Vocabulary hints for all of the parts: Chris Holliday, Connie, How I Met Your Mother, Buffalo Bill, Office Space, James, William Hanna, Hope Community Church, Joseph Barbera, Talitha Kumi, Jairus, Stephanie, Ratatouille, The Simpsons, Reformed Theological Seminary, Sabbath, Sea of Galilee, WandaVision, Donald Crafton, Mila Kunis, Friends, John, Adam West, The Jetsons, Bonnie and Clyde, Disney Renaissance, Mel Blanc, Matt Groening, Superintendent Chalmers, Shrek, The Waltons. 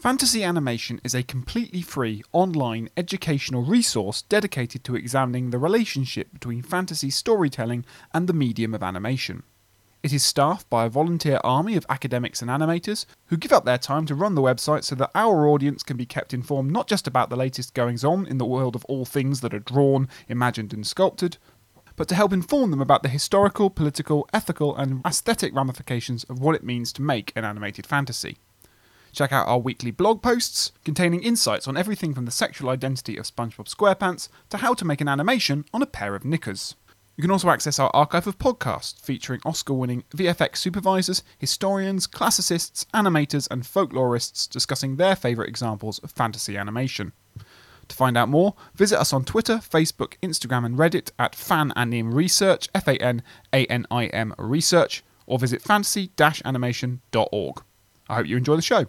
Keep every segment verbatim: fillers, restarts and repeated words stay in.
Fantasy Animation is a completely free, online, educational resource dedicated to examining the relationship between fantasy storytelling and the medium of animation. It is staffed by a volunteer army of academics and animators who give up their time to run the website so that our audience can be kept informed not just about the latest goings-on in the world of all things that are drawn, imagined and sculpted, but to help inform them about the historical, political, ethical and aesthetic ramifications of what it means to make an animated fantasy. Check out our weekly blog posts, containing insights on everything from the sexual identity of SpongeBob SquarePants to how to make an animation on a pair of knickers. You can also access our archive of podcasts featuring Oscar-winning V F X supervisors, historians, classicists, animators and folklorists discussing their favourite examples of fantasy animation. To find out more, visit us on Twitter, Facebook, Instagram and Reddit at FanAnimResearch, F A N A N I M Research, or visit fantasy dash animation dot org. I hope you enjoy the show.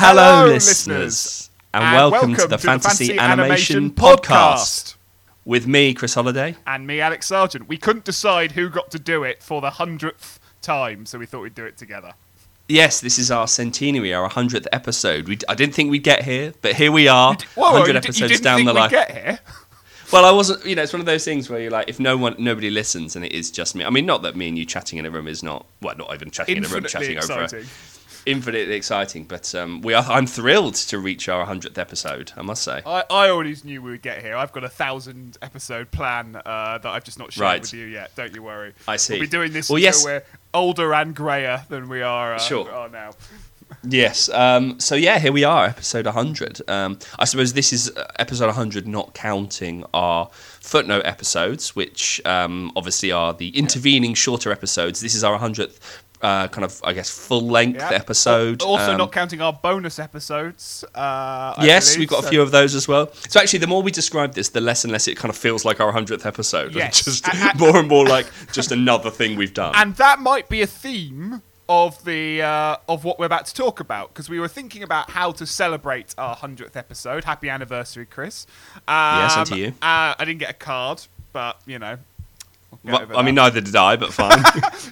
Hello, Hello listeners, listeners. And, and welcome, welcome to the, to Fantasy, the Fantasy Animation, Animation Podcast. Podcast with me, Chris Holliday, and me, Alex Sargent. We couldn't decide who got to do it for the hundredth time, so we thought we'd do it together. Yes, this is our centenary, our hundredth episode. We, I didn't think we'd get here, but here we are, d- well, hundred episodes you didn't down think the line. Get here? Well, I wasn't. You know, it's one of those things where you're like, if no one, nobody listens, and it is just me. I mean, not that me and you chatting in a room is not well, not even chatting Infinitely in a room, chatting exciting. over. A, Infinitely exciting, but um, we are. I'm thrilled to reach our hundredth episode, I must say. I, I always knew we would get here. I've got a thousand episode plan uh, that I've just not shared right. with you yet. Don't you worry. I see. We'll be doing this well, yes. until we're older and greyer than we are, uh, sure. are now. Yes. Um, so yeah, here we are, episode one hundred. Um, I suppose this is episode one hundred, not counting our footnote episodes, which um, obviously are the intervening shorter episodes. This is our hundredth. Uh, kind of, I guess, full-length yep. episode. Also, um, not counting our bonus episodes. Uh, yes, believe, we've got so. a few of those as well. So actually, the more we describe this, the less and less it kind of feels like our hundredth episode. Yes. Just and, and, more and more like just another thing we've done. And that might be a theme of the uh, of what we're about to talk about, because we were thinking about how to celebrate our hundredth episode. Happy anniversary, Chris. Um, yes, and to you. Uh, I didn't get a card, but, you know. Well, I mean, neither did I, but fine.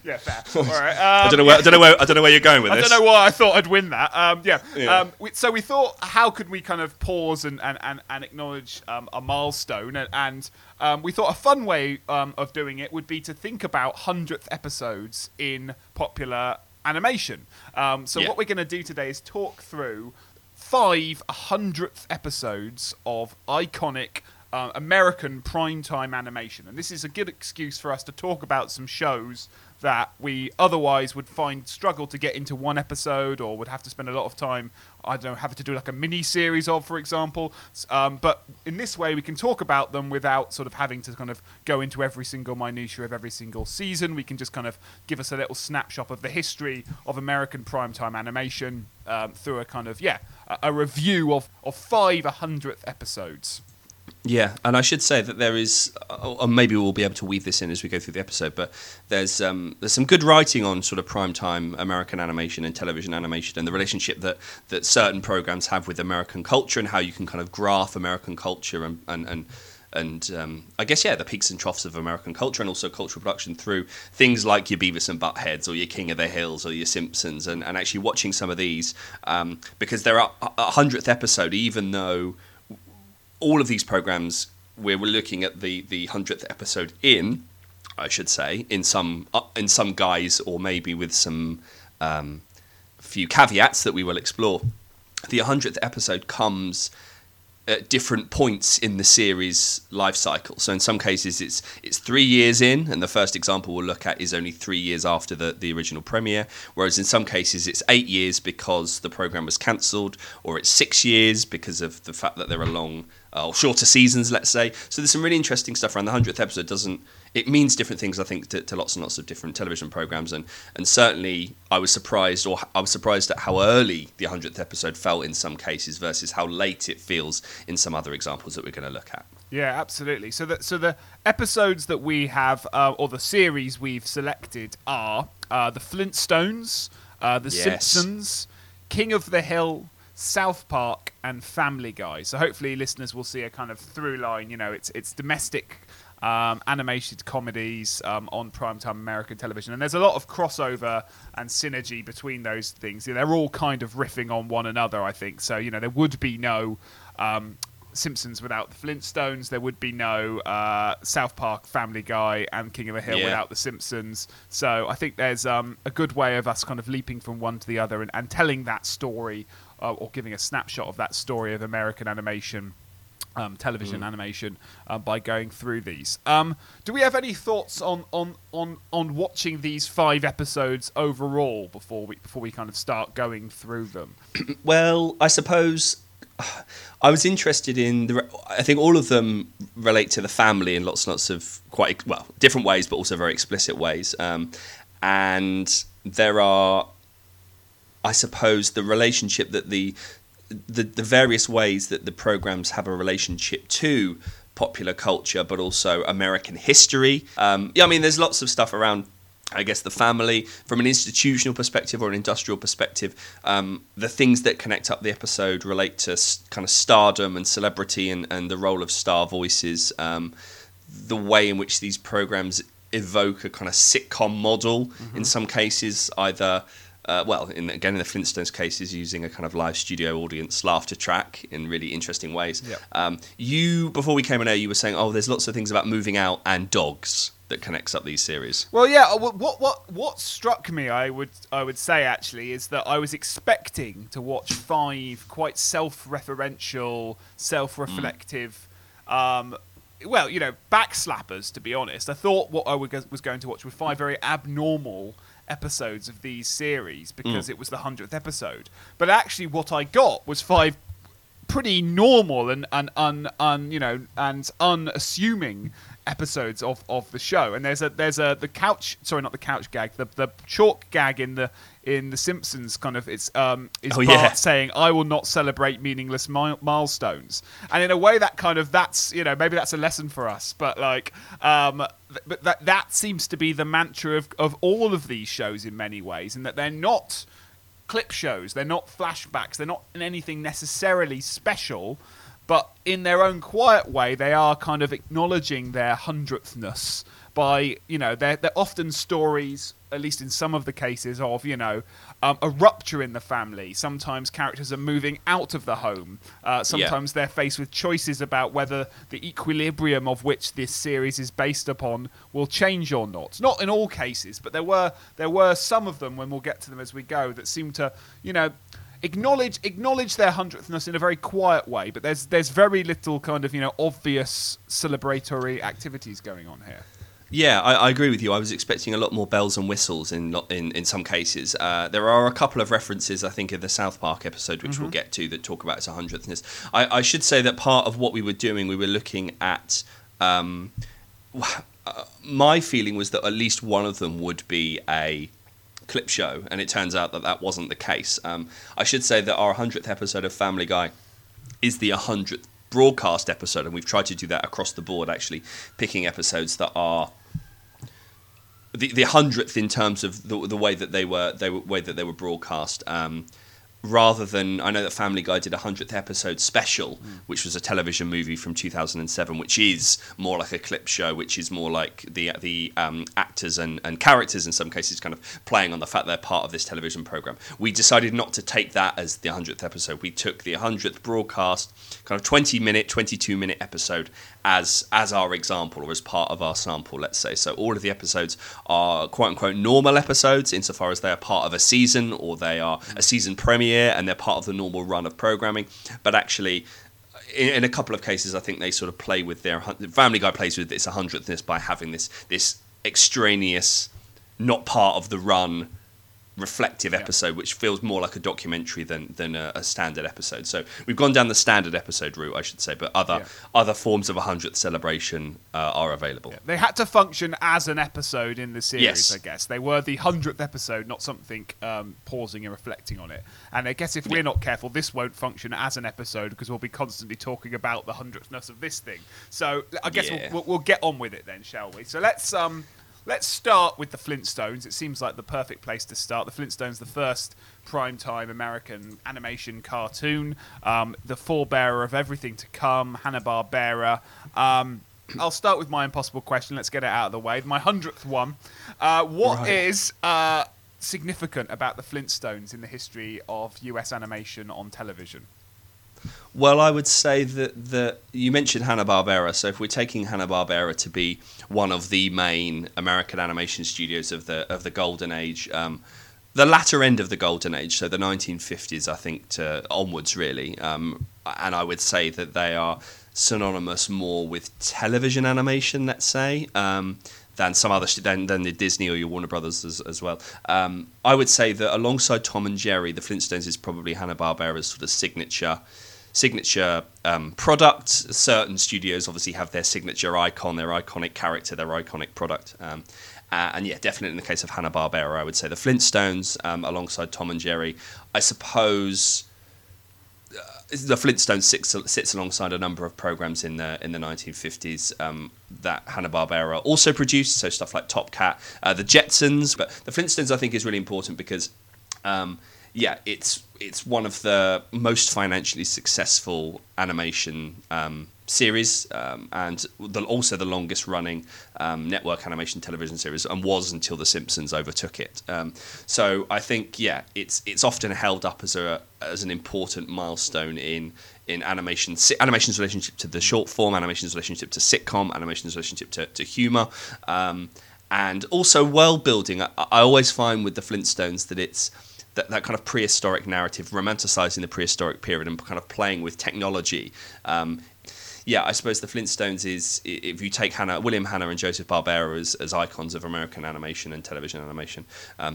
Yeah, fair. All right. Um, I don't know where I don't know where I don't know where you're going with this. I don't know why I thought I'd win that. Um, yeah. yeah. Um, we, so we thought, how could we kind of pause and and and, and acknowledge um, a milestone? And, and um, we thought a fun way um, of doing it would be to think about hundredth episodes in popular animation. Um, so yeah. what we're going to do today is talk through five hundredth episodes of iconic. Uh, American primetime animation, and this is a good excuse for us to talk about some shows that we otherwise would find struggle to get into one episode, or would have to spend a lot of time, I don't know, having to do like a mini-series of, for example. Um, but in this way, we can talk about them without sort of having to kind of go into every single minutiae of every single season. We can just kind of give us a little snapshot of the history of American primetime animation um, through a kind of, yeah, a, a review of, of five hundredth episodes. Yeah, and I should say that there is, or maybe we'll be able to weave this in as we go through the episode, but there's um, there's some good writing on sort of primetime American animation and television animation and the relationship that, that certain programs have with American culture and how you can kind of graph American culture and, and, and And um, I guess, yeah, the peaks and troughs of American culture and also cultural production through things like your Beavis and Buttheads or your King of the Hills or your Simpsons and, and actually watching some of these um, because they're a hundredth episode, even though all of these programs, we're looking at the the hundredth episode in, I should say, in some uh, in some guise, or maybe with some um, few caveats that we will explore. The hundredth episode comes at different points in the series life cycle. So in some cases, it's it's three years in, and the first example we'll look at is only three years after the, the original premiere, whereas in some cases it's eight years because the program was cancelled, or it's six years because of the fact that there are long or shorter seasons, let's say. So there's some really interesting stuff around the hundredth episode. Doesn't it means different things, I think, to, to lots and lots of different television programs, and and certainly I was surprised, or I was surprised at how early the hundredth episode felt in some cases versus how late it feels in some other examples that we're going to look at. Yeah, absolutely. So the, so the episodes that we have, uh, or the series we've selected, are uh, The Flintstones, uh, The yes. Simpsons, King of the Hill, South Park, and Family Guy. So hopefully listeners will see a kind of through line. You know, it's it's domestic um, animated comedies um, on primetime American television. And there's a lot of crossover and synergy between those things. You know, they're all kind of riffing on one another, I think. So, you know, there would be no... Um, Simpsons without the Flintstones, there would be no uh, South Park, Family Guy, and King of the Hill yeah. without the Simpsons. So I think there's um, a good way of us kind of leaping from one to the other and, and telling that story uh, or giving a snapshot of that story of American animation, um, television mm. animation, uh, by going through these. Um, do we have any thoughts on on, on on watching these five episodes overall before we before we kind of start going through them? Well, I suppose... I was interested in the. I think all of them relate to the family in lots and lots of quite well different ways, but also very explicit ways. Um, and there are, I suppose, the relationship that the, the the various ways that the programs have a relationship to popular culture, but also American history. Um, yeah, I mean, there's lots of stuff around. I guess the family, from an institutional perspective or an industrial perspective, um, the things that connect up the episode relate to kind of stardom and celebrity and, and the role of star voices, um, the way in which these programs evoke a kind of sitcom model mm-hmm. in some cases, either... Uh, well, in, again, in the Flintstones cases, using a kind of live studio audience laughter track in really interesting ways. Yep. Um, you, before we came on air, you were saying, oh, there's lots of things about moving out and dogs that connects up these series. Well, yeah, what what what struck me, I would I would say, actually, is that I was expecting to watch five quite self-referential, self-reflective... Mm. Um, well, you know, backslappers, to be honest. I thought what I was going to watch were five very abnormal... episodes of these series because mm. it was the hundredth episode, but actually what I got was five pretty normal and and un, un you know and unassuming episodes of of the show. And there's a there's a the couch sorry not the couch gag the the chalk gag in the in the Simpsons kind of it's um is oh, Bart yeah. saying, I will not celebrate meaningless mi- milestones. And in a way that kind of that's you know maybe that's a lesson for us, but like um th- but that that seems to be the mantra of of all of these shows in many ways, and that they're not clip shows, they're not flashbacks, they're not in anything necessarily special, but in their own quiet way, they are kind of acknowledging their hundredthness by, you know, they're, they're often stories, at least in some of the cases, of, you know, um, a rupture in the family. Sometimes characters are moving out of the home. Uh, sometimes yeah. they're faced with choices about whether the equilibrium of which this series is based upon will change or not. Not in all cases, but there were there were some of them, when we'll get to them as we go, that seem to, you know... Acknowledge acknowledge their hundredthness in a very quiet way, but there's there's very little kind of, you know, obvious celebratory activities going on here. Yeah, I, I agree with you. I was expecting a lot more bells and whistles in in, in some cases. Uh, there are a couple of references, I think, in the South Park episode, which mm-hmm. we'll get to, that talk about its hundredthness. I, I should say that part of what we were doing, we were looking at... Um, uh, my feeling was that at least one of them would be a... clip show, and it turns out that that wasn't the case. Um, I should say that our hundredth episode of Family Guy is the hundredth broadcast episode, and we've tried to do that across the board, actually, picking episodes that are the the hundredth in terms of the the way that they were they were way that they were broadcast. Um, rather than, I know that Family Guy did a hundredth episode special, mm. which was a television movie from two thousand seven, which is more like a clip show, which is more like the the um, actors and, and characters in some cases kind of playing on the fact they're part of this television program. We decided not to take that as the hundredth episode. We took the hundredth broadcast, kind of twenty minute, twenty-two minute episode as as our example, or as part of our sample, let's say. So all of the episodes are quote unquote normal episodes insofar as they are part of a season, or they are a season premiere, and they're part of the normal run of programming. But actually, in, in a couple of cases, I think they sort of play with their... Family Guy plays with its hundredthness by having this this extraneous, not part of the run reflective yeah. episode, which feels more like a documentary than than a, a standard episode. So we've gone down the standard episode route, I should say, but other yeah. other forms of a hundredth celebration uh, are available. Yeah. They had to function as an episode in the series, yes. I guess. They were the hundredth episode, not something um, pausing and reflecting on it. And I guess if we're yeah. not careful, this won't function as an episode because we'll be constantly talking about the hundredthness of this thing. So I guess yeah. we'll, we'll get on with it then, shall we? So let's... um. Let's start with the Flintstones. It seems like the perfect place to start. The Flintstones, the first primetime American animation cartoon, um, the forebearer of everything to come, Hanna-Barbera. Um, I'll start with my impossible question. Let's get it out of the way. My hundredth one. Uh, what right. is uh, significant about the Flintstones in the history of U S animation on television? Well, I would say that the, you mentioned Hanna-Barbera, so if we're taking Hanna-Barbera to be one of the main American animation studios of the of the golden age, um, the latter end of the golden age, so the nineteen fifties, I think, to onwards, really. Um, and I would say that they are synonymous more with television animation, let's say, um, than some other than than the Disney or your Warner Brothers as, as well. Um, I would say that alongside Tom and Jerry, the Flintstones is probably Hanna-Barbera's sort of signature. Signature um, product. Certain studios obviously have their signature icon, their iconic character, their iconic product. Um, uh, and yeah, definitely in the case of Hanna-Barbera, I would say the Flintstones um, alongside Tom and Jerry. I suppose uh, the Flintstones sits, sits alongside a number of programs in the in the nineteen fifties um, that Hanna-Barbera also produced. So stuff like Top Cat, uh, the Jetsons. But the Flintstones, I think, is really important because. Um, Yeah, it's it's one of the most financially successful animation um, series, um, and the, also the longest running um, network animation television series, and was until The Simpsons overtook it. Um, so I think yeah, it's it's often held up as a as an important milestone in in animation, si- animation's relationship to the short form, animation's relationship to sitcom, animation's relationship to to humour, um, and also world building. I, I always find with the Flintstones that it's That, that kind of prehistoric narrative, romanticizing the prehistoric period and kind of playing with technology. Um, yeah, I suppose the Flintstones is, if you take Hanna, William Hanna and Joseph Barbera as, as icons of American animation and television animation, um,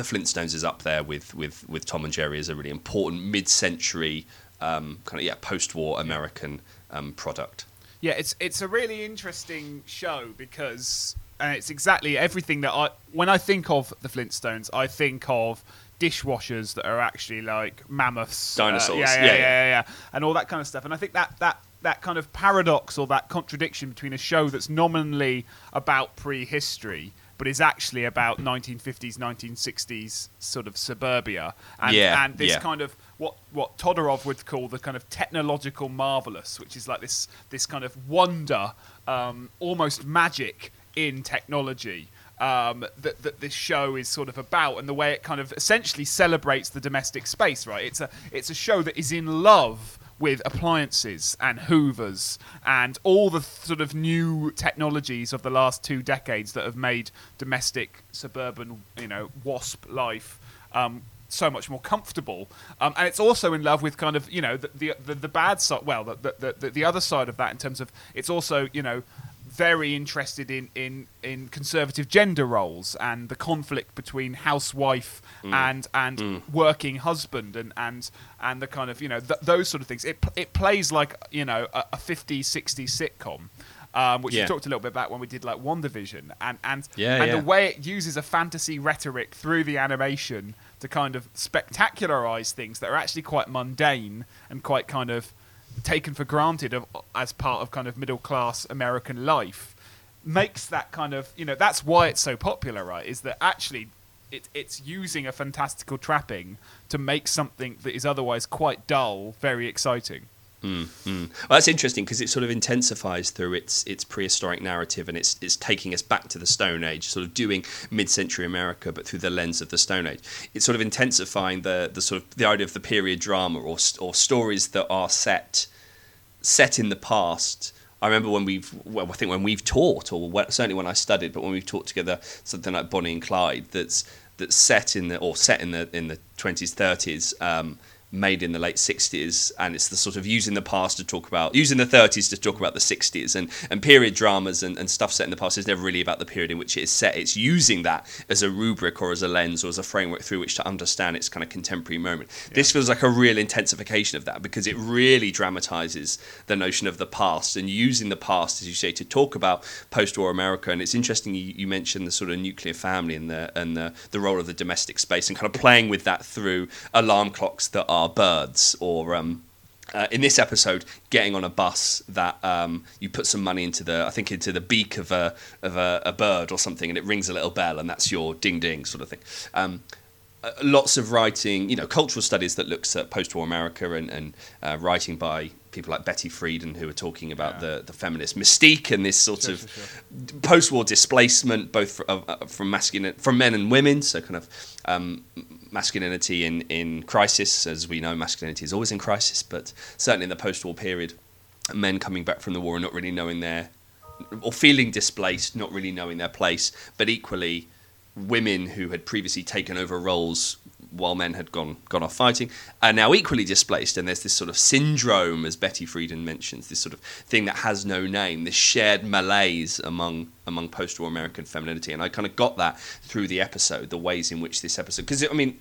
the Flintstones is up there with, with, with Tom and Jerry as a really important mid-century um, kind of yeah post-war American um, product. Yeah, it's it's a really interesting show because uh, it's exactly everything that I, when I think of the Flintstones, I think of dishwashers that are actually like mammoths, dinosaurs, uh, yeah, yeah, yeah, yeah, yeah, yeah, and all that kind of stuff. And I think that that that kind of paradox or that contradiction between a show that's nominally about prehistory but is actually about nineteen fifties, nineteen sixties sort of suburbia, and yeah, and this yeah. kind of what what Todorov would call the kind of technological marvelous, which is like this this kind of wonder, um, almost magic in technology. Um, that, that this show is sort of about, and the way it kind of essentially celebrates the domestic space, right? It's a it's a show that is in love with appliances and hoovers and all the sort of new technologies of the last two decades that have made domestic suburban, you know, WASP life um, so much more comfortable. Um, and it's also in love with kind of, you know, the the, the, the bad side. Well, the the, the the other side of that in terms of it's also, you know, very interested in, in, in conservative gender roles and the conflict between housewife mm. and and mm. working husband and and and the kind of, you know, th- those sort of things. It it plays like, you know, a, a fifties, sixties sitcom, um, which yeah. we talked a little bit about when we did like WandaVision. And, and, yeah, and yeah. the way it uses a fantasy rhetoric through the animation to kind of spectacularize things that are actually quite mundane and quite kind of taken for granted of, as part of kind of middle-class American life, makes that kind of, you know, that's why it's so popular, right, is that actually it, it's using a fantastical trapping to make something that is otherwise quite dull very exciting. Mm, mm. Well, that's interesting because it sort of intensifies through its its prehistoric narrative, and it's it's taking us back to the Stone Age, sort of doing mid-century America, but through the lens of the Stone Age. It's sort of intensifying the the sort of the idea of the period drama or or stories that are set set in the past. I remember when we've, well, I think when we've taught, or when, certainly when I studied, but when we've taught together something like Bonnie and Clyde, that's that's set in the or set in the in the twenties, thirties. Um, made in the late sixties, and it's the sort of using the past to talk about, using the thirties to talk about the sixties, and, and period dramas and, and stuff set in the past is never really about the period in which it is set. It's using that as a rubric or as a lens or as a framework through which to understand its kind of contemporary moment. Yeah. This feels like a real intensification of that, because it really dramatizes the notion of the past and using the past, as you say, to talk about post-war America. And it's interesting you, you mentioned the sort of nuclear family and the and the, the role of the domestic space and kind of playing with that through alarm clocks that are birds, or um, uh, in this episode, getting on a bus that um, you put some money into the, I think into the beak of a of a, a bird or something, and it rings a little bell, and that's your ding ding sort of thing. Um, uh, lots of writing, you know, cultural studies that looks at post-war America and, and uh, writing by people like Betty Friedan, who are talking about yeah. the, the feminist mystique and this sort sure, of sure, sure. post-war displacement, both for, uh, from masculine, from men and women, so kind of um, masculinity in, in crisis. As we know, masculinity is always in crisis, but certainly in the post-war period, men coming back from the war and not really knowing their, or feeling displaced, not really knowing their place, but equally women who had previously taken over roles while men had gone gone off fighting, are now equally displaced. And there's this sort of syndrome, as Betty Friedan mentions, this sort of thing that has no name, this shared malaise among among post-war American femininity. And I kind of got that through the episode, the ways in which this episode... Because, I mean,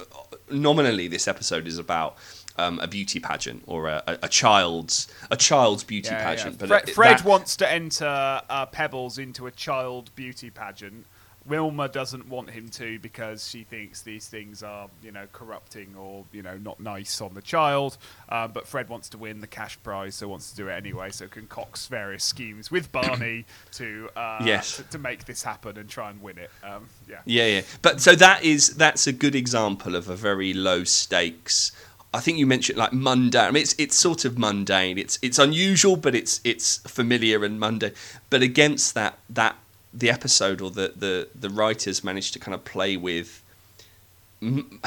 nominally, this episode is about um, a beauty pageant or a, a, a child's a child's beauty yeah, pageant. Yeah. But Fred, it, Fred that... wants to enter uh, Pebbles into a child beauty pageant. Wilma doesn't want him to because she thinks these things are, you know, corrupting or, you know, not nice on the child. Uh, but Fred wants to win the cash prize, so wants to do it anyway. So concocts various schemes with Barney to uh, yes. to, to make this happen and try and win it. Um, yeah, yeah, yeah. But so that is that's a good example of a very low stakes. I think you mentioned like mundane. I mean, it's it's sort of mundane. It's it's unusual, but it's it's familiar and mundane. But against that that. the episode or the, the, the writers managed to kind of play with m-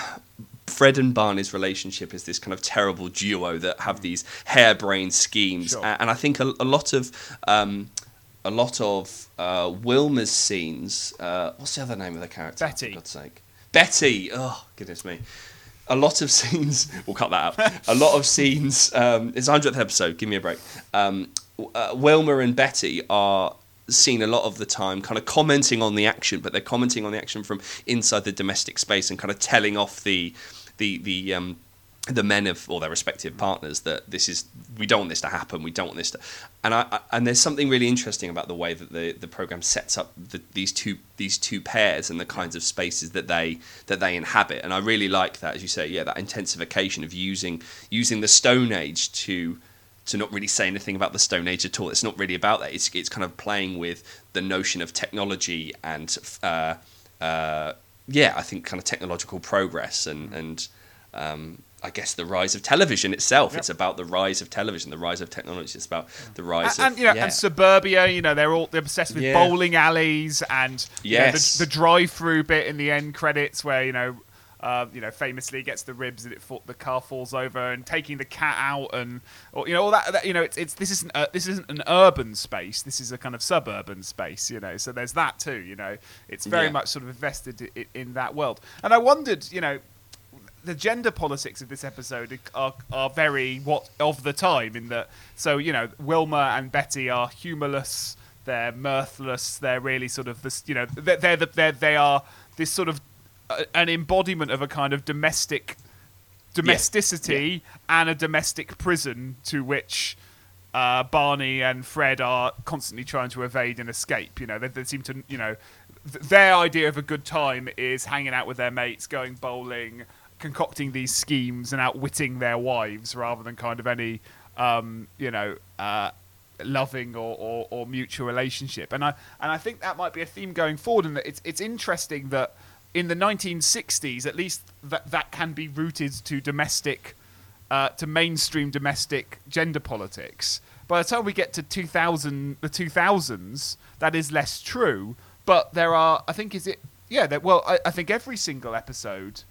Fred and Barney's relationship as this kind of terrible duo that have these harebrained schemes. Sure. And I think a, a lot of um, a lot of uh, Wilma's scenes. Uh, what's the other name of the character? Betty. For God's sake, Betty. Oh goodness me. A lot of scenes. We'll cut that out. A lot of scenes. Um, it's one hundredth episode. Give me a break. Um, uh, Wilma and Betty are seen a lot of the time kind of commenting on the action, but they're commenting on the action from inside the domestic space and kind of telling off the the the um the men of or their respective partners that this is, we don't want this to happen, we don't want this to. And I, I and there's something really interesting about the way that the the program sets up the, these two these two pairs and the kinds of spaces that they that they inhabit. And I really like that, as you say, yeah, that intensification of using using the Stone Age to to not really say anything about the Stone Age at all. It's not really about that. It's it's kind of playing with the notion of technology and, uh, uh, yeah, I think kind of technological progress and, and um, I guess the rise of television itself. Yep. It's about the rise of television, the rise of technology. It's about the rise and, of... And, you know, yeah. and suburbia, you know, they're all they're obsessed with yeah. bowling alleys and yes. you know, the, the drive-through bit in the end credits where, you know, Uh, you know, famously gets the ribs and it fall, the car falls over, and taking the cat out, and or, you know all that, that. You know, it's it's this isn't a, this isn't an urban space. This is a kind of suburban space. You know, so there's that too. You know, it's very yeah. much sort of invested in, in that world. And I wondered, you know, the gender politics of this episode are are very what of the time in that. So you know, Wilma and Betty are humorless. They're mirthless. They're really sort of this. You know, they're they're, the, they're they are this sort of. An embodiment of a kind of domestic domesticity yeah. Yeah. and a domestic prison to which uh, Barney and Fred are constantly trying to evade and escape. You know, they, they seem to, you know, th- their idea of a good time is hanging out with their mates, going bowling, concocting these schemes, and outwitting their wives rather than kind of any, um, you know, uh, loving or, or, or mutual relationship. And I and I think that might be a theme going forward, and that it's it's interesting that. In the nineteen sixties, at least that that can be rooted to domestic, uh, to mainstream domestic gender politics. By the time we get to two thousand, the two thousands, that is less true. But there are, I think, is it? Yeah, that, well, I, I think every single episode,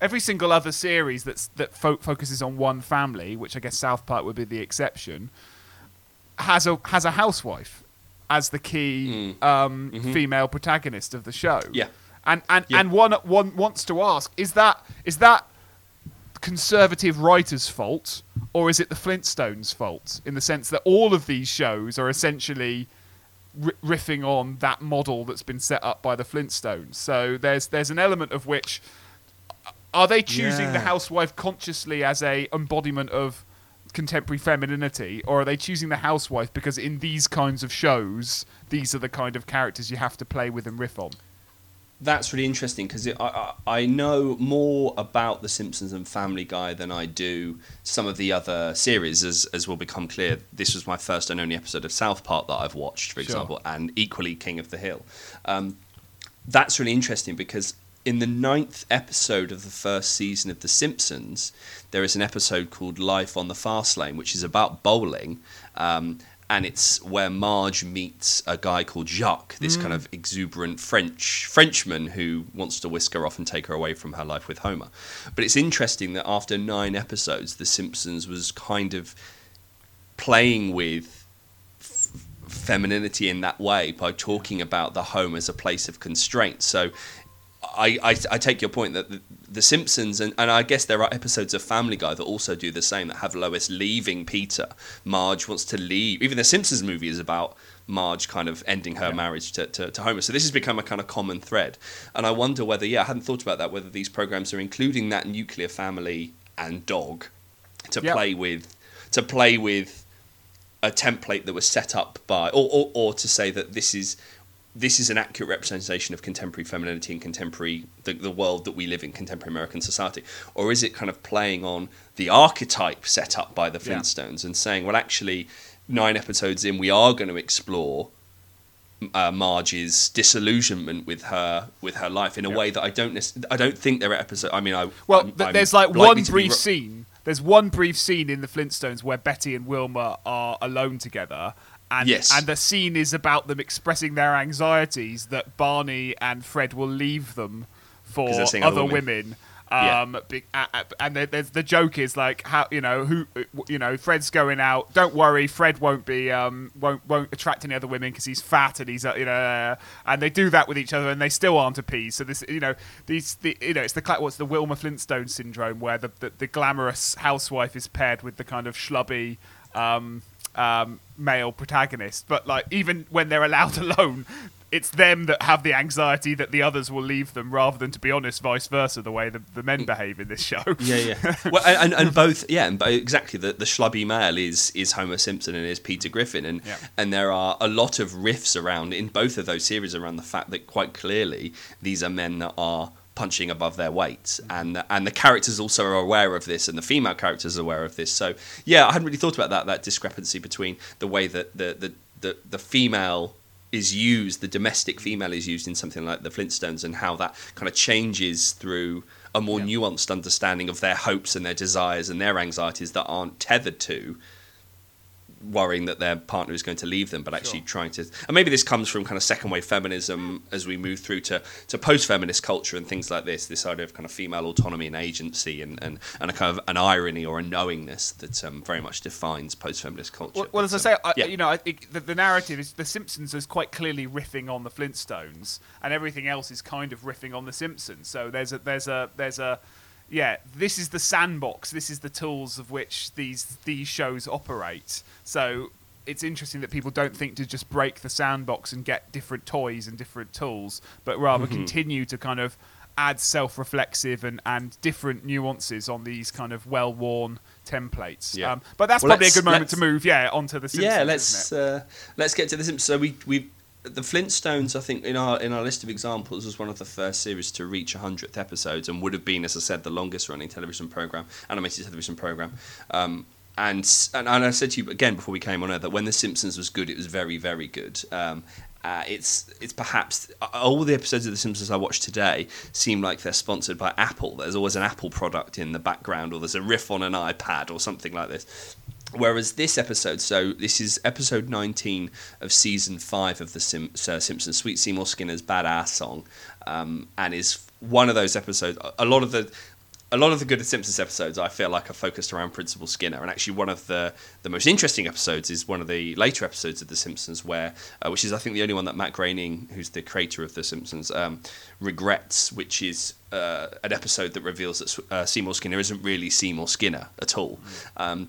every single other series that's that fo- focuses on one family, which I guess South Park would be the exception, has a has a housewife as the key mm. um, mm-hmm. female protagonist of the show. Yeah. And and, yeah. and one, one wants to ask, is that is that conservative writers' fault, or is it the Flintstones' fault, in the sense that all of these shows are essentially r- riffing on that model that's been set up by the Flintstones? So there's there's an element of which, are they choosing yeah. the housewife consciously as a embodiment of contemporary femininity, or are they choosing the housewife because in these kinds of shows, these are the kind of characters you have to play with and riff on? That's really interesting, because I, I I know more about The Simpsons and Family Guy than I do some of the other series, as as will become clear. This was my first and only episode of South Park that I've watched, for example, sure. and equally King of the Hill. Um, that's really interesting, because in the ninth episode of the first season of The Simpsons, there is an episode called Life on the Fast Lane, which is about bowling, um, and it's where Marge meets a guy called Jacques, this mm. kind of exuberant French Frenchman who wants to whisk her off and take her away from her life with Homer. But it's interesting that after nine episodes, The Simpsons was kind of playing with f- femininity in that way by talking about the home as a place of constraint. So I, I, I take your point that the, the Simpsons, and, and I guess there are episodes of Family Guy that also do the same, that have Lois leaving Peter. Marge wants to leave. Even the Simpsons movie is about Marge kind of ending her yeah. marriage to, to, to Homer. So this has become a kind of common thread. And I wonder whether, yeah, I hadn't thought about that, whether these programs are including that nuclear family and dog to yeah. play with, to play with a template that was set up by, or, or, or to say that this is... this is an accurate representation of contemporary femininity and contemporary the, the world that we live in, contemporary American society? Or is it kind of playing on the archetype set up by the Flintstones yeah. and saying, well, actually, nine episodes in, we are going to explore uh, Marge's disillusionment with her with her life in a yeah. way that I don't I don't think there are episodes... I mean, I... Well, I'm, th- there's I'm like one brief ro- scene. There's one brief scene in the Flintstones where Betty and Wilma are alone together. And, yes. and the scene is about them expressing their anxieties that Barney and Fred will leave them for other, other women. women. Um, yeah. And there's the joke is like, how you know who you know Fred's going out. Don't worry, Fred won't be um, won't won't attract any other women because he's fat and he's you know. And they do that with each other, and they still aren't appeased. So this you know these the, you know it's the what's the Wilma Flintstone syndrome, where the, the the glamorous housewife is paired with the kind of schlubby. Um, Um, male protagonist, but like even when they're allowed alone, it's them that have the anxiety that the others will leave them, rather than, to be honest, vice versa, the way the, the men behave in this show. Yeah, yeah. Well, and, and both, yeah, and exactly. The, the schlubby male is is Homer Simpson and is Peter Griffin, and yeah. and there are a lot of riffs around in both of those series around the fact that quite clearly these are men that are punching above their weight, and and the characters also are aware of this, and the female characters are aware of this. So yeah, I hadn't really thought about that that discrepancy between the way that the the the, the female is used, the domestic female is used in something like the Flintstones, and how that kind of changes through a more yeah. nuanced understanding of their hopes and their desires and their anxieties that aren't tethered to worrying that their partner is going to leave them, but actually sure. trying to... And maybe this comes from kind of second-wave feminism as we move through to, to post-feminist culture and things like this, this idea of kind of female autonomy and agency and, and, and a kind of an irony or a knowingness that um, very much defines post-feminist culture. Well, well as I say, um, I, yeah. you know, I think the, the narrative is The Simpsons is quite clearly riffing on the Flintstones, and everything else is kind of riffing on The Simpsons. So there's a... there's a there's a yeah, this is the sandbox. This is the tools of which these these shows operate. So it's interesting that people don't think to just break the sandbox and get different toys and different tools, but rather mm-hmm. continue to kind of add self-reflexive and, and different nuances on these kind of well-worn templates. Yeah. Um, but that's well, probably a good moment to move, yeah, onto The Simpsons. Yeah, let's uh, let's get to The Simpsons. So we we. The Flintstones, I think, in our in our list of examples, was one of the first series to reach one hundredth episodes, and would have been, as I said, the longest-running television program, animated television program. Um, and, and and I said to you again before we came on air that when The Simpsons was good, it was very, very good. Um, uh, it's it's perhaps all the episodes of The Simpsons I watch today seem like they're sponsored by Apple. There's always an Apple product in the background, or there's a riff on an iPad, or something like this. Whereas this episode, so this is episode nineteen of season five of The Sim- Sir Simpsons, Sweet Seymour Skinner's Badass Song, um, and is one of those episodes. A lot of the a lot of the good Simpsons episodes, I feel like, are focused around Principal Skinner. And actually, one of the, the most interesting episodes is one of the later episodes of The Simpsons, where uh, which is, I think, the only one that Matt Groening, who's the creator of The Simpsons, um, regrets, which is uh, an episode that reveals that uh, Seymour Skinner isn't really Seymour Skinner at all, um,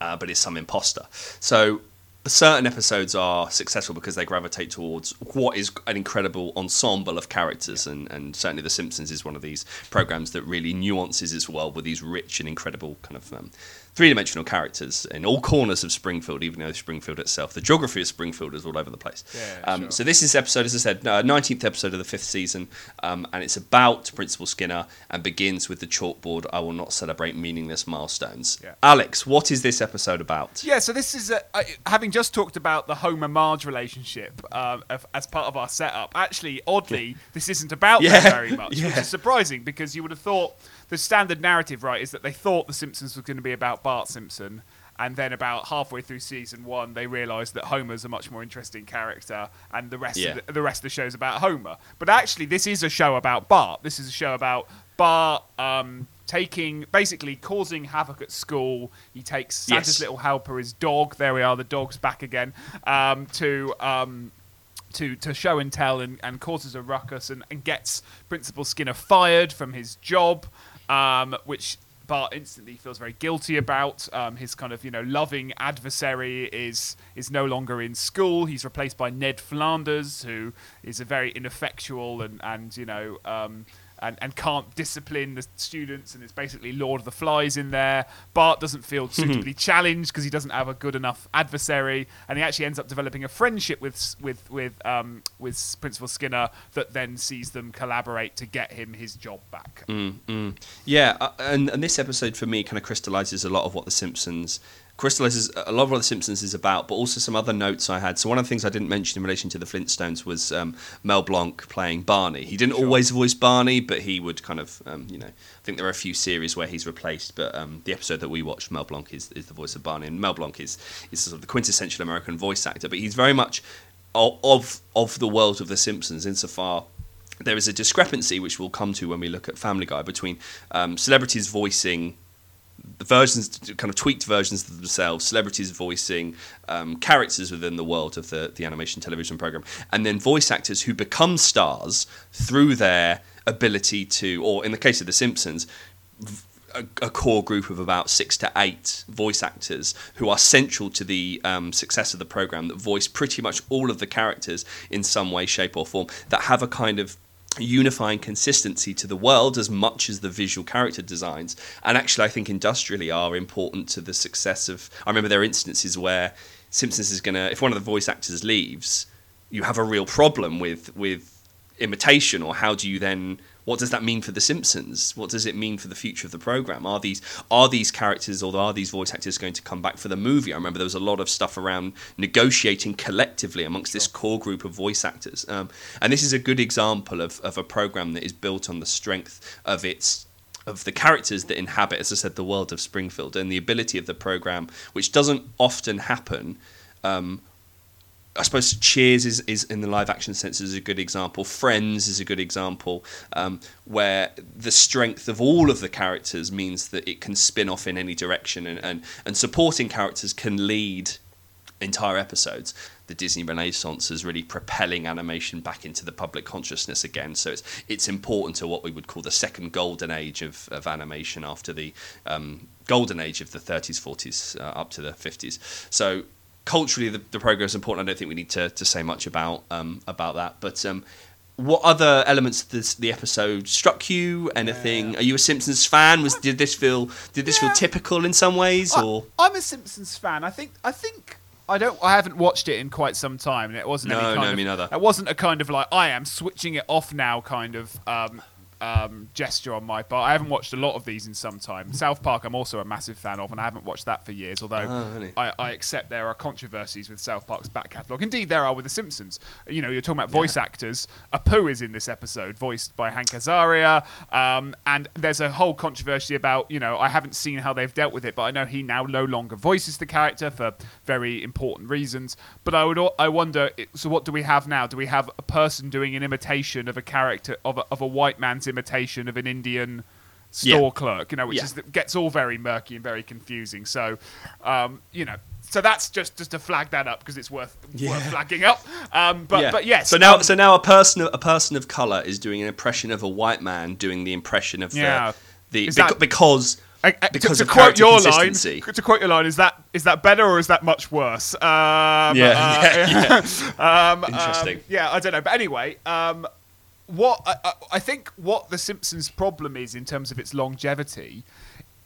uh, but is some imposter. So certain episodes are successful because they gravitate towards what is an incredible ensemble of characters, and, and certainly The Simpsons is one of these programs that really nuances as well with these rich and incredible kind of um, three-dimensional characters in all corners of Springfield, even though Springfield itself, the geography of Springfield, is all over the place. Yeah, um, sure. So this is episode, as I said, uh, nineteenth episode of the fifth season, um, and it's about Principal Skinner and begins with the chalkboard, "I will not celebrate meaningless milestones." Yeah. Alex, what is this episode about? Yeah, so this is uh, having just talked about the Homer Marge relationship uh, as part of our setup. Actually, oddly, yeah. this isn't about yeah. that very much, yeah. which is surprising, because you would have thought the standard narrative, right, is that they thought The Simpsons was going to be about Bart Simpson, and then about halfway through season one, they realised that Homer's a much more interesting character, and the rest yeah. of the, the rest of the show's about Homer. But actually, this is a show about Bart. This is a show about Bart. Um, Taking basically causing havoc at school. He takes Santa's yes. little helper, his dog. There we are, the dog's back again. Um, to um, to to show and tell, and, and causes a ruckus, and, and gets Principal Skinner fired from his job, um, which Bart instantly feels very guilty about. Um, his kind of you know loving adversary is is no longer in school. He's replaced by Ned Flanders, who is a very ineffectual and and you know. Um, And, and can't discipline the students, and it's basically Lord of the Flies in there. Bart doesn't feel suitably challenged because he doesn't have a good enough adversary, and he actually ends up developing a friendship with with with um, with Principal Skinner that then sees them collaborate to get him his job back. Mm, mm. Yeah, uh, and, and this episode for me kind of crystallizes a lot of what The Simpsons. crystallizes a lot of what The Simpsons is about, but also some other notes I had. So one of the things I didn't mention in relation to the Flintstones was um, Mel Blanc playing Barney. He didn't sure. always voice Barney, but he would kind of, um, you know, I think there are a few series where he's replaced, but um, the episode that we watched, Mel Blanc is, is the voice of Barney, and Mel Blanc is, is sort of the quintessential American voice actor, but he's very much of of the world of The Simpsons insofar there is a discrepancy, which we'll come to when we look at Family Guy, between um, celebrities voicing the versions, kind of tweaked versions of themselves, celebrities voicing um, characters within the world of the, the animation television program, and then voice actors who become stars through their ability to, or in the case of The Simpsons, a, a core group of about six to eight voice actors who are central to the um, success of the program, that voice pretty much all of the characters in some way, shape or form, that have a kind of unifying consistency to the world as much as the visual character designs, and actually I think industrially are important to the success of. I remember there are instances where Simpsons is gonna, if one of the voice actors leaves, you have a real problem with with imitation, or how do you then, what does that mean for The Simpsons? What does it mean for the future of the program? Are these are these characters, or are these voice actors going to come back for the movie? I remember there was a lot of stuff around negotiating collectively amongst sure. this core group of voice actors. Um, and this is a good example of, of a program that is built on the strength of its of the characters that inhabit, as I said, the world of Springfield, and the ability of the program, which doesn't often happen. Um, I suppose Cheers is, is in the live action sense is a good example. Friends is a good example, um, where the strength of all of the characters means that it can spin off in any direction, and, and, and supporting characters can lead entire episodes. The Disney Renaissance is really propelling animation back into the public consciousness again. So it's it's important to what we would call the second golden age of, of animation, after the um, golden age of the thirties, forties, uh, up to the fifties. So culturally, the, the program is important. I don't think we need to, to say much about um, about that. But um, what other elements of this, the episode struck you? Anything? Yeah. Are you a Simpsons fan? Was did this feel did this yeah. feel typical in some ways? Or I, I'm a Simpsons fan. I think I think I don't. I haven't watched it in quite some time, and it wasn't no, any kind no, of, me neither. It wasn't a kind of like I am switching it off now kind of Um, Um, gesture on my part. I haven't watched a lot of these in some time. South Park I'm also a massive fan of, and I haven't watched that for years, although oh, really? I, I accept there are controversies with South Park's back catalogue. Indeed, there are with The Simpsons. You know, you're talking about voice yeah. actors. Apu is in this episode, voiced by Hank Azaria, um, and there's a whole controversy about, you know, I haven't seen how they've dealt with it, but I know he now no longer voices the character for very important reasons. But I would, I wonder, so what do we have now? Do we have a person doing an imitation of a character, of a, of a white man's imitation of an Indian store yeah. clerk, you know, which yeah. is gets all very murky and very confusing. So, um, you know, so that's just, just to flag that up because it's worth yeah. worth flagging up. Um, but yeah. but yes. So now um, so now a person a person of color is doing an impression of a white man doing the impression of yeah. the, the beca- that, because. Because to, to quote your line, to quote your line, is that is that better or is that much worse? Um, yeah, uh, yeah, yeah. um, interesting. Um, yeah, I don't know, but anyway, um, what I, I think what The Simpsons' problem is in terms of its longevity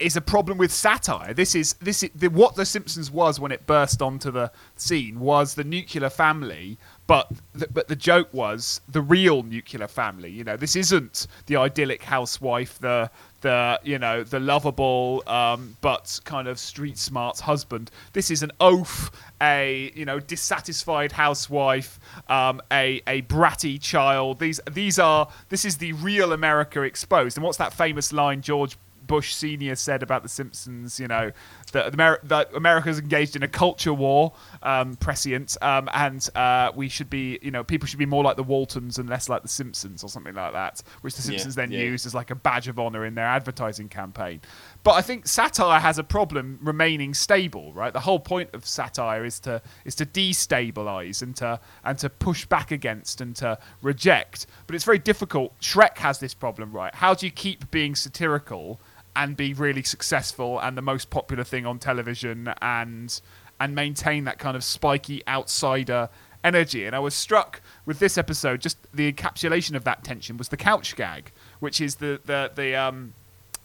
is a problem with satire. This is this is the, what The Simpsons was when it burst onto the scene was the nuclear family. But the, but the joke was the real nuclear family. You know, this isn't the idyllic housewife, the the you know the lovable um, but kind of street smart husband. This is an oaf, a you know dissatisfied housewife, um, a a bratty child. These these are this is the real America exposed. And what's that famous line George Bush Senior said about The Simpsons? You know, that Amer- that America's engaged in a culture war, um, prescient, um, and uh, we should be, you know, people should be more like the Waltons and less like The Simpsons, or something like that. Which The Simpsons yeah, then yeah. used as like a badge of honor in their advertising campaign. But I think satire has a problem remaining stable, right? The whole point of satire is to is to destabilize and to and to push back against and to reject. But it's very difficult. Shrek has this problem, right? How do you keep being satirical and be really successful and the most popular thing on television and and maintain that kind of spiky outsider energy? And I was struck with this episode, just the encapsulation of that tension was the couch gag, which is the the, the um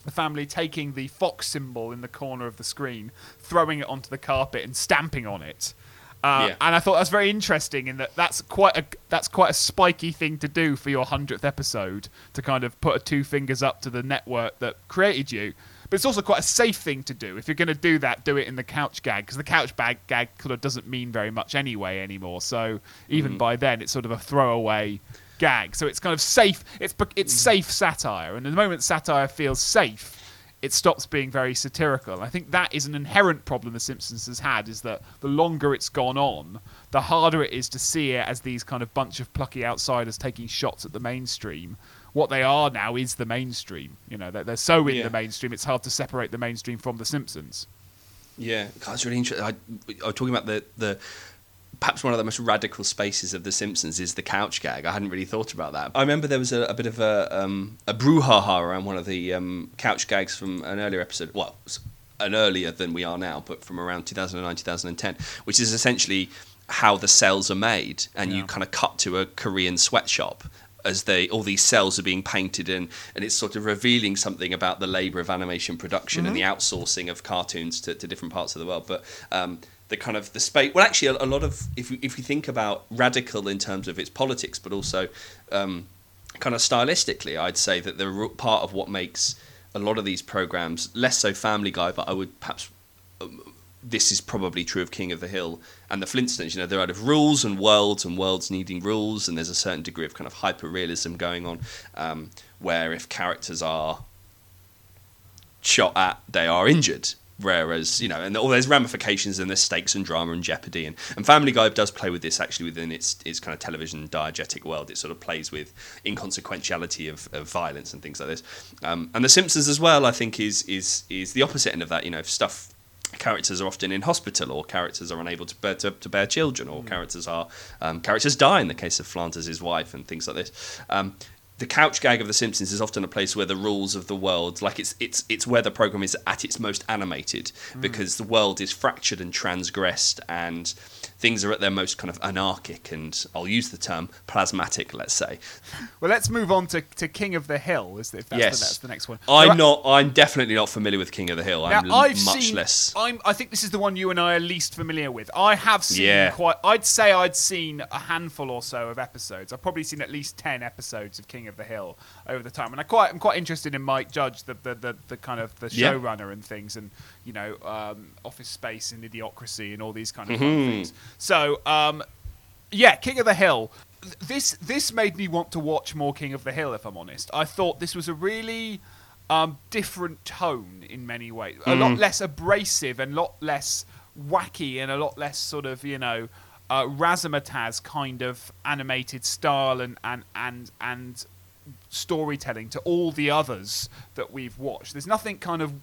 the family taking the fox symbol in the corner of the screen, throwing it onto the carpet and stamping on it. Uh, yeah. And I thought that's very interesting in that that's quite a that's quite a spiky thing to do for your hundredth episode, to kind of put a two fingers up to the network that created you. But it's also quite a safe thing to do. If you're going to do that, do it in the couch gag, because the couch bag gag sort of doesn't mean very much anyway anymore. So even mm. by then, it's sort of a throwaway gag. So it's kind of safe. It's it's mm. safe satire, and at the moment satire feels safe, it stops being very satirical. I think that is an inherent problem The Simpsons has had, is that the longer it's gone on, the harder it is to see it as these kind of bunch of plucky outsiders taking shots at the mainstream. What they are now is the mainstream. You know, they're, they're so in yeah. the mainstream, it's hard to separate the mainstream from The Simpsons. Yeah, God, it's really interesting. I, I was talking about the, the perhaps one of the most radical spaces of The Simpsons is the couch gag. I hadn't really thought about that. I remember there was a, a bit of a um, a brouhaha around one of the um, couch gags from an earlier episode. Well, an earlier than we are now, but from around two thousand nine, two thousand ten, which is essentially how the cells are made. And yeah. you kind of cut to a Korean sweatshop as they all these cells are being painted in, and it's sort of revealing something about the labour of animation production mm-hmm. and the outsourcing of cartoons to, to different parts of the world. But um, the kind of the space. Well, actually, a, a lot of if you, if you think about radical in terms of its politics, but also um, kind of stylistically, I'd say that the part of what makes a lot of these programs less so Family Guy, but I would perhaps um, this is probably true of King of the Hill and the Flintstones. You know, they're out of rules and worlds and worlds needing rules, and there's a certain degree of kind of hyper realism going on, um, where if characters are shot at, they are injured. Whereas, you know, and all there's ramifications and there's stakes and drama and jeopardy. And, and Family Guy does play with this actually within its its kind of television diegetic world. It sort of plays with inconsequentiality of, of violence and things like this. Um, and The Simpsons as well, I think, is is is the opposite end of that. You know, if stuff, characters are often in hospital, or characters are unable to bear, to, to bear children, or mm. characters are um, characters die in the case of Flanders' wife and things like this. Um, The couch gag of The Simpsons is often a place where the rules of the world, like it's it's it's where the program is at its most animated, mm. because the world is fractured and transgressed, and things are at their most kind of anarchic and, I'll use the term, plasmatic, let's say. Well, let's move on to, to King of the Hill, if that's, yes. the, that's the next one. I'm now, not. I'm definitely not familiar with King of the Hill. I'm now, I've much seen, less. I'm, I think this is the one you and I are least familiar with. I have seen yeah. quite. I'd say I'd seen a handful or so of episodes. I've probably seen at least ten episodes of King of the Hill over the time, and I quite I'm quite interested in Mike Judge, the the, the, the kind of the showrunner yeah. and things, and you know um, Office Space and Idiocracy and all these kind of mm-hmm. things. So um, yeah, King of the Hill. This this made me want to watch more King of the Hill, if I'm honest. I thought this was a really um, different tone in many ways, mm-hmm. a lot less abrasive and a lot less wacky and a lot less sort of you know. Uh, razzmatazz kind of animated style and and and, and storytelling to all the others that we've watched. There's nothing kind of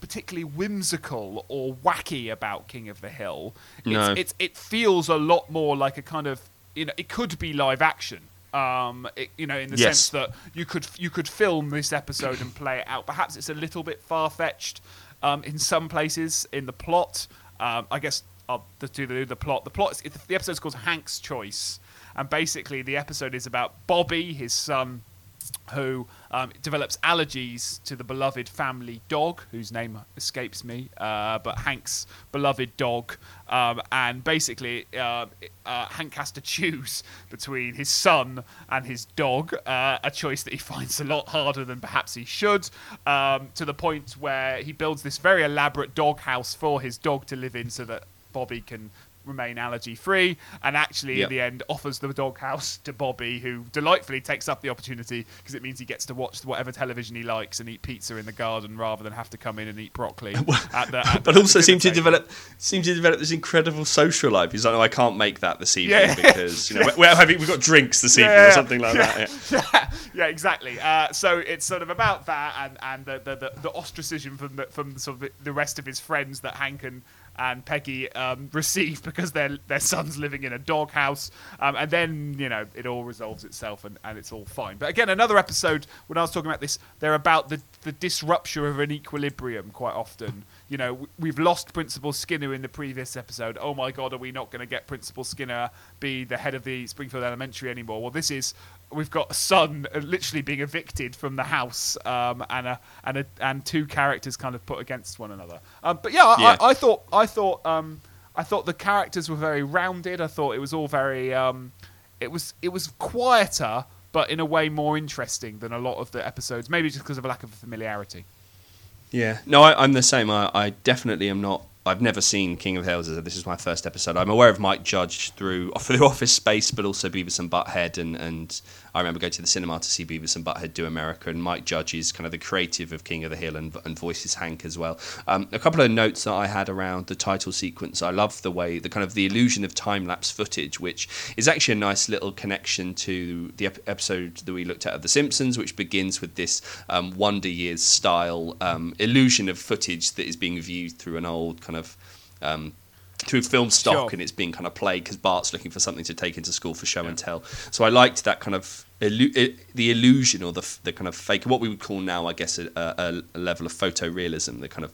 particularly whimsical or wacky about King of the Hill. It's, no. it's it feels a lot more like a kind of, you know, it could be live action. Um, it, you know, in the yes. sense that you could you could film this episode and play it out. Perhaps it's a little bit far fetched um, in some places in the plot. Um, I guess I'll do the, the plot. The plot. Is, the episode's called Hank's Choice, and basically the episode is about Bobby, his son, who um, develops allergies to the beloved family dog, whose name escapes me, uh, but Hank's beloved dog. Um, and basically, uh, uh, Hank has to choose between his son and his dog, uh, a choice that he finds a lot harder than perhaps he should, um, to the point where he builds this very elaborate dog house for his dog to live in so that Bobby can remain allergy-free, and actually yep. in the end offers the doghouse to Bobby, who delightfully takes up the opportunity because it means he gets to watch whatever television he likes and eat pizza in the garden rather than have to come in and eat broccoli. Well, at the, at but the, also seemed to develop seemed to develop this incredible social life. He's like, no, I can't make that this evening yeah. because you know we're, we're having, we've got drinks this evening yeah. or something like yeah. that. Yeah, yeah. yeah exactly. Uh, so it's sort of about that and and the the, the, the ostracism from the, from sort of the rest of his friends that Hank and. and Peggy um, receive because their their son's living in a doghouse. Um, and then, you know, it all resolves itself and, and it's all fine. But again, another episode, when I was talking about this, they're about the, the disruption of an equilibrium quite often. You know, we've lost Principal Skinner in the previous episode. Oh, my God, are we not going to get Principal Skinner be the head of the Springfield Elementary anymore? Well, this is... We've got a son literally being evicted from the house, um, and a, and a, and two characters kind of put against one another. Um, but yeah, yeah. I, I thought I thought um, I thought the characters were very rounded. I thought it was all very um, it was it was quieter, but in a way more interesting than a lot of the episodes. Maybe just because of a lack of familiarity. Yeah, no, I, I'm the same. I, I definitely am not. I've never seen King of the Hill. This is my first episode. I'm aware of Mike Judge through through Office Space, but also Beavis and Butthead. And, and I remember going to the cinema to see Beavis and Butthead do America. And Mike Judge is kind of the creative of King of the Hill and, and voices Hank as well. Um, a couple of notes that I had around the title sequence. I love the way, the kind of the illusion of time-lapse footage, which is actually a nice little connection to the ep- episode that we looked at of The Simpsons, which begins with this um, Wonder Years style um, illusion of footage that is being viewed through an old kind of um, through film stock sure. and it's being kind of played because Bart's looking for something to take into school for show yeah. and tell. So I liked that kind of illu- the illusion or the the kind of fake, what we would call now, I guess, a, a, a level of photorealism, the kind of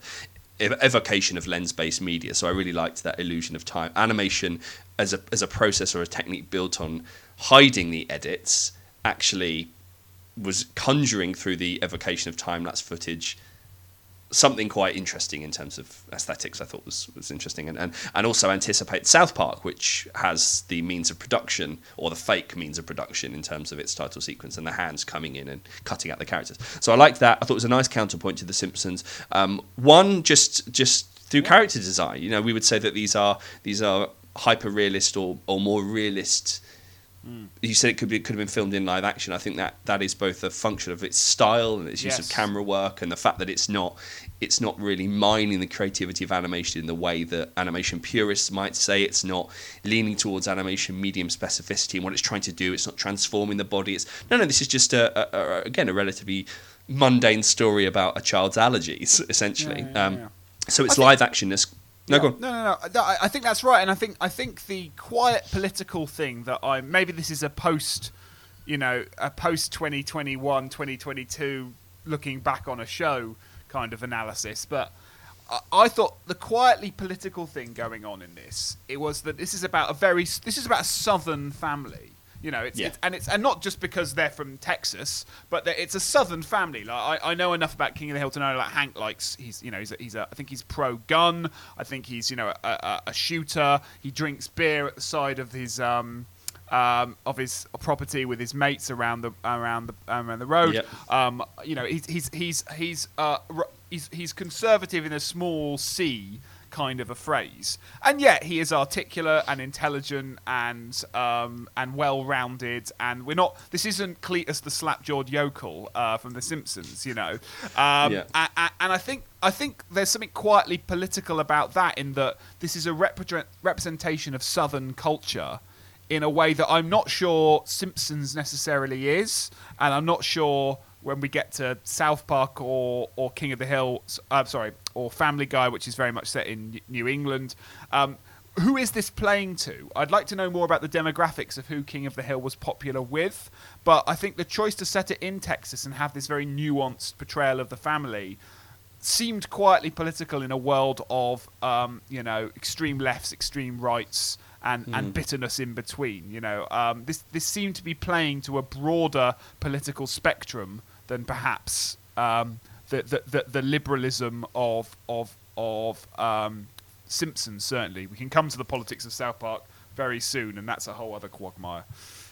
evocation of lens-based media. So I really liked that illusion of time. Animation as a as a process or a technique built on hiding the edits actually was conjuring through the evocation of time-lapse footage something quite interesting in terms of aesthetics. I thought was, was interesting, and, and and also anticipate South Park, which has the means of production or the fake means of production in terms of its title sequence and the hands coming in and cutting out the characters. So I liked that. I thought it was a nice counterpoint to The Simpsons. Um, one just just through character design, you know, we would say that these are these are hyper realist or or more realist. Mm. You said it could be it could have been filmed in live action. I think that, that is both a function of its style and its yes. use of camera work, and the fact that it's not it's not really mining the creativity of animation in the way that animation purists might say. It's not leaning towards animation medium specificity and what it's trying to do. It's not transforming the body. It's no, no. This is just a, a, a again a relatively mundane story about a child's allergies, essentially. Yeah, yeah, um, yeah. So it's think- live actionness. No, yeah. go on. no, no, no, no. I think that's right, and I think I think the quiet political thing that I maybe this is a post, you know, a post twenty twenty-one, twenty twenty-two looking back on a show kind of analysis. But I, I thought the quietly political thing going on in this it was that this is about a very this is about a southern family. You know, it's, yeah. it's and it's and not just because they're from Texas, but it's a Southern family. Like I, I know enough about King of the Hill to know that like Hank likes he's you know he's a, he's a I think he's pro gun. I think he's you know a, a, a shooter. He drinks beer at the side of his um um of his property with his mates around the around the around the road. Yep. Um, you know he's he's he's he's uh he's he's conservative in a small C kind of a phrase, and yet he is articulate and intelligent and um and well-rounded, and we're not this isn't Cletus the slap-jawed yokel uh from The Simpsons, you know um yeah. and, and I think I think there's something quietly political about that, in that this is a repre- representation of Southern culture in a way that I'm not sure Simpsons necessarily is, and I'm not sure when we get to South Park or or King of the Hill, I'm uh, sorry, or Family Guy, which is very much set in New England. Um, who is this playing to? I'd like to know more about the demographics of who King of the Hill was popular with, but I think the choice to set it in Texas and have this very nuanced portrayal of the family seemed quietly political in a world of, um, you know, extreme lefts, extreme rights, and, mm. and bitterness in between. You know, um, this this seemed to be playing to a broader political spectrum than perhaps um, the, the, the the liberalism of of of um, Simpsons. Certainly, we can come to the politics of South Park very soon, and that's a whole other quagmire.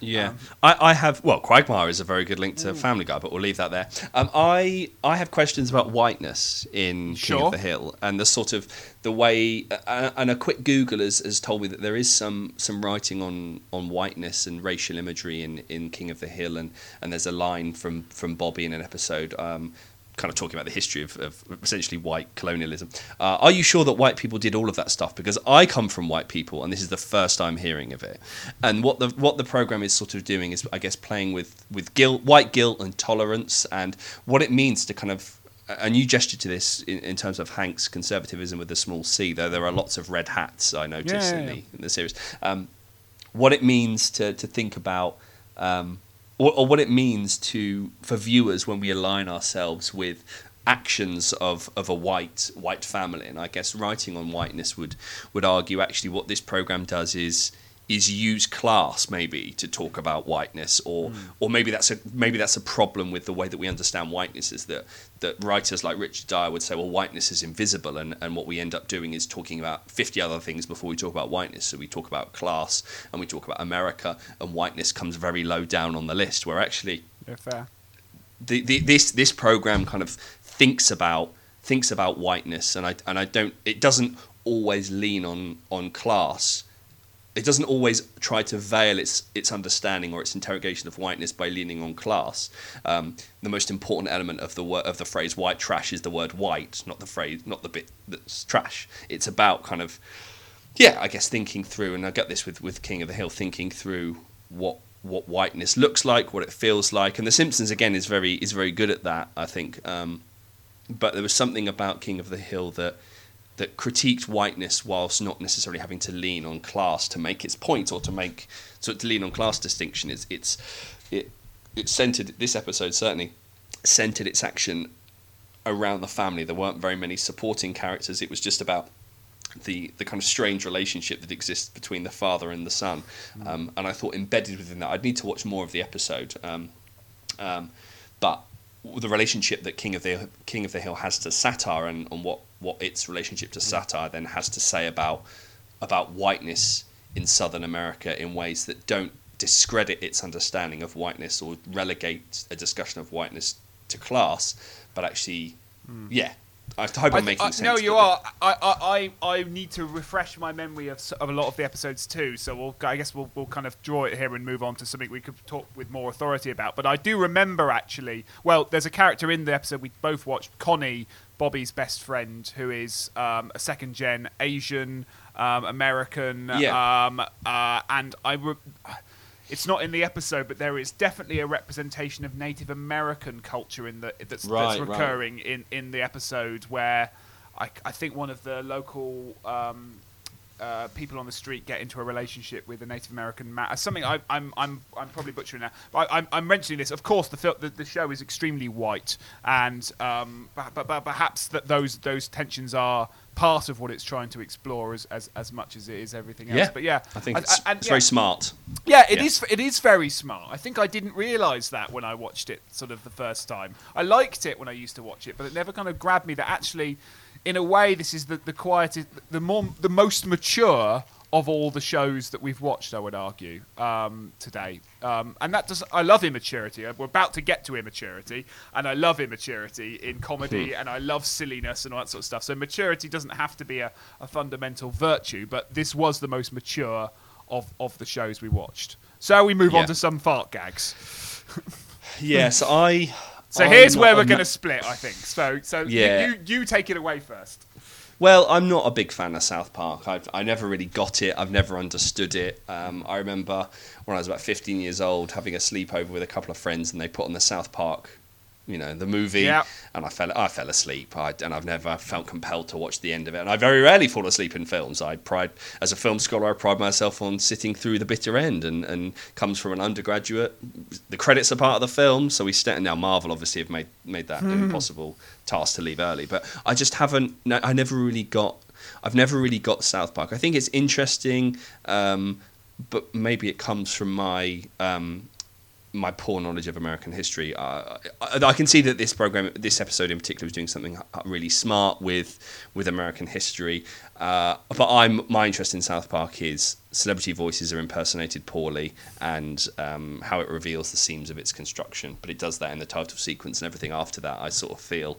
Yeah, um, I, I have. Well, quagmire is a very good link to Family Guy, but we'll leave that there. Um, I I have questions about whiteness in sure. King of the Hill, and the sort of the way. Uh, and a quick Google has, has told me that there is some some writing on, on whiteness and racial imagery in, in King of the Hill, and, and there's a line from, from Bobby in an episode. Um, kind of talking about the history of, of essentially white colonialism. Uh, are you sure that white people did all of that stuff? Because I come from white people, and this is the first I'm hearing of it. And what the what the program is sort of doing is, I guess, playing with, with guilt, white guilt and tolerance, and what it means to kind of, and you gestured to this in, in terms of Hank's conservatism with a small c, though there are lots of red hats I noticed yeah, yeah, yeah. in, the, in the series. Um, what it means to, to think about... Um, Or, or what it means to for viewers when we align ourselves with actions of, of a white white family, and I guess writing on whiteness would would argue actually what this program does is is use class maybe to talk about whiteness, or mm. or maybe that's a maybe that's a problem with the way that we understand whiteness, is that that writers like Richard Dyer would say, well, whiteness is invisible, and, and what we end up doing is talking about fifty other things before we talk about whiteness. So we talk about class, and we talk about America, and whiteness comes very low down on the list, where actually yeah, fair. The, the, this this program kind of thinks about thinks about whiteness, and I and I don't it doesn't always lean on on class. It doesn't always try to veil its its understanding or its interrogation of whiteness by leaning on class. Um, the most important element of the word, of the phrase "white trash" is the word "white," not the phrase, not the bit that's trash. It's about kind of, yeah, I guess thinking through, and I get this with, with King of the Hill, thinking through what what whiteness looks like, what it feels like, and The Simpsons again is very is very good at that, I think. Um, but there was something about King of the Hill that. that critiqued whiteness whilst not necessarily having to lean on class to make its point, or to make so to lean on class distinction. It's it's it it centered this episode certainly centered its action around the family. There weren't very many supporting characters. It was just about the the kind of strange relationship that exists between the father and the son. Mm. Um, and I thought embedded within that, I'd need to watch more of the episode. Um, um, but the relationship that King of the King of the Hill has to satire, and on what. what its relationship to satire then has to say about about whiteness in Southern America in ways that don't discredit its understanding of whiteness or relegate a discussion of whiteness to class, but actually, mm. yeah, I hope I'm I, making I, sense. No, you are. I, I, I need to refresh my memory of, of a lot of the episodes too, so we'll, I guess we'll, we'll kind of draw it here and move on to something we could talk with more authority about. But I do remember actually, well, there's a character in the episode we both watched, Connie, Bobby's best friend, who is um, a second-gen Asian um, American, yeah. um, uh, and I. Re- it's not in the episode, but there is definitely a representation of Native American culture in the that's, right, that's recurring right. in, in the episode, where I, I think one of the local um, uh, people on the street get into a relationship with a Native American man. Something I, I'm I'm I'm probably butchering now, but I, I'm I'm mentioning this. Of course, the, fil- the the show is extremely white, and um, but, but, but perhaps that those those tensions are part of what it's trying to explore as as, as much as it is everything else. Yeah. But yeah, I think it's, and, and, it's yeah. very smart. Yeah, it yeah. is. It is very smart. I think I didn't realise that when I watched it sort of the first time. I liked it when I used to watch it, but it never kind of grabbed me that actually, in a way, this is the, the quietest, the more, the most mature of all the shows that we've watched, I would argue, um, today. Um, and that does. I love immaturity. We're about to get to immaturity, and I love immaturity in comedy, mm-hmm. and I love silliness and all that sort of stuff. So maturity doesn't have to be a, a fundamental virtue, but this was the most mature of, of the shows we watched. So we move yeah. on to some fart gags. yes, I... So I'm here's where we're going to split, I think. So so yeah. you, you you take it away first. Well, I'm not a big fan of South Park. I've, I never really got it. I've never understood it. Um, I remember when I was about fifteen years old having a sleepover with a couple of friends, and they put on the South Park, you know, the movie, yep. and I fell I fell asleep. I, and I've never felt compelled to watch the end of it. And I very rarely fall asleep in films. I pride as a film scholar. I pride myself on sitting through the bitter end, and, and comes from an undergraduate. The credits are part of the film, so we stand now. Marvel obviously have made made that mm. an impossible task to leave early. But I just haven't. No, I never really got. I've never really got South Park. I think it's interesting, um, but maybe it comes from my. Um, my poor knowledge of American history. Uh, I, I can see that this program, this episode in particular, was doing something really smart with with American history. Uh, but I'm my interest in South Park is celebrity voices are impersonated poorly, and um, how it reveals the seams of its construction. But it does that in the title sequence and everything after that. I sort of feel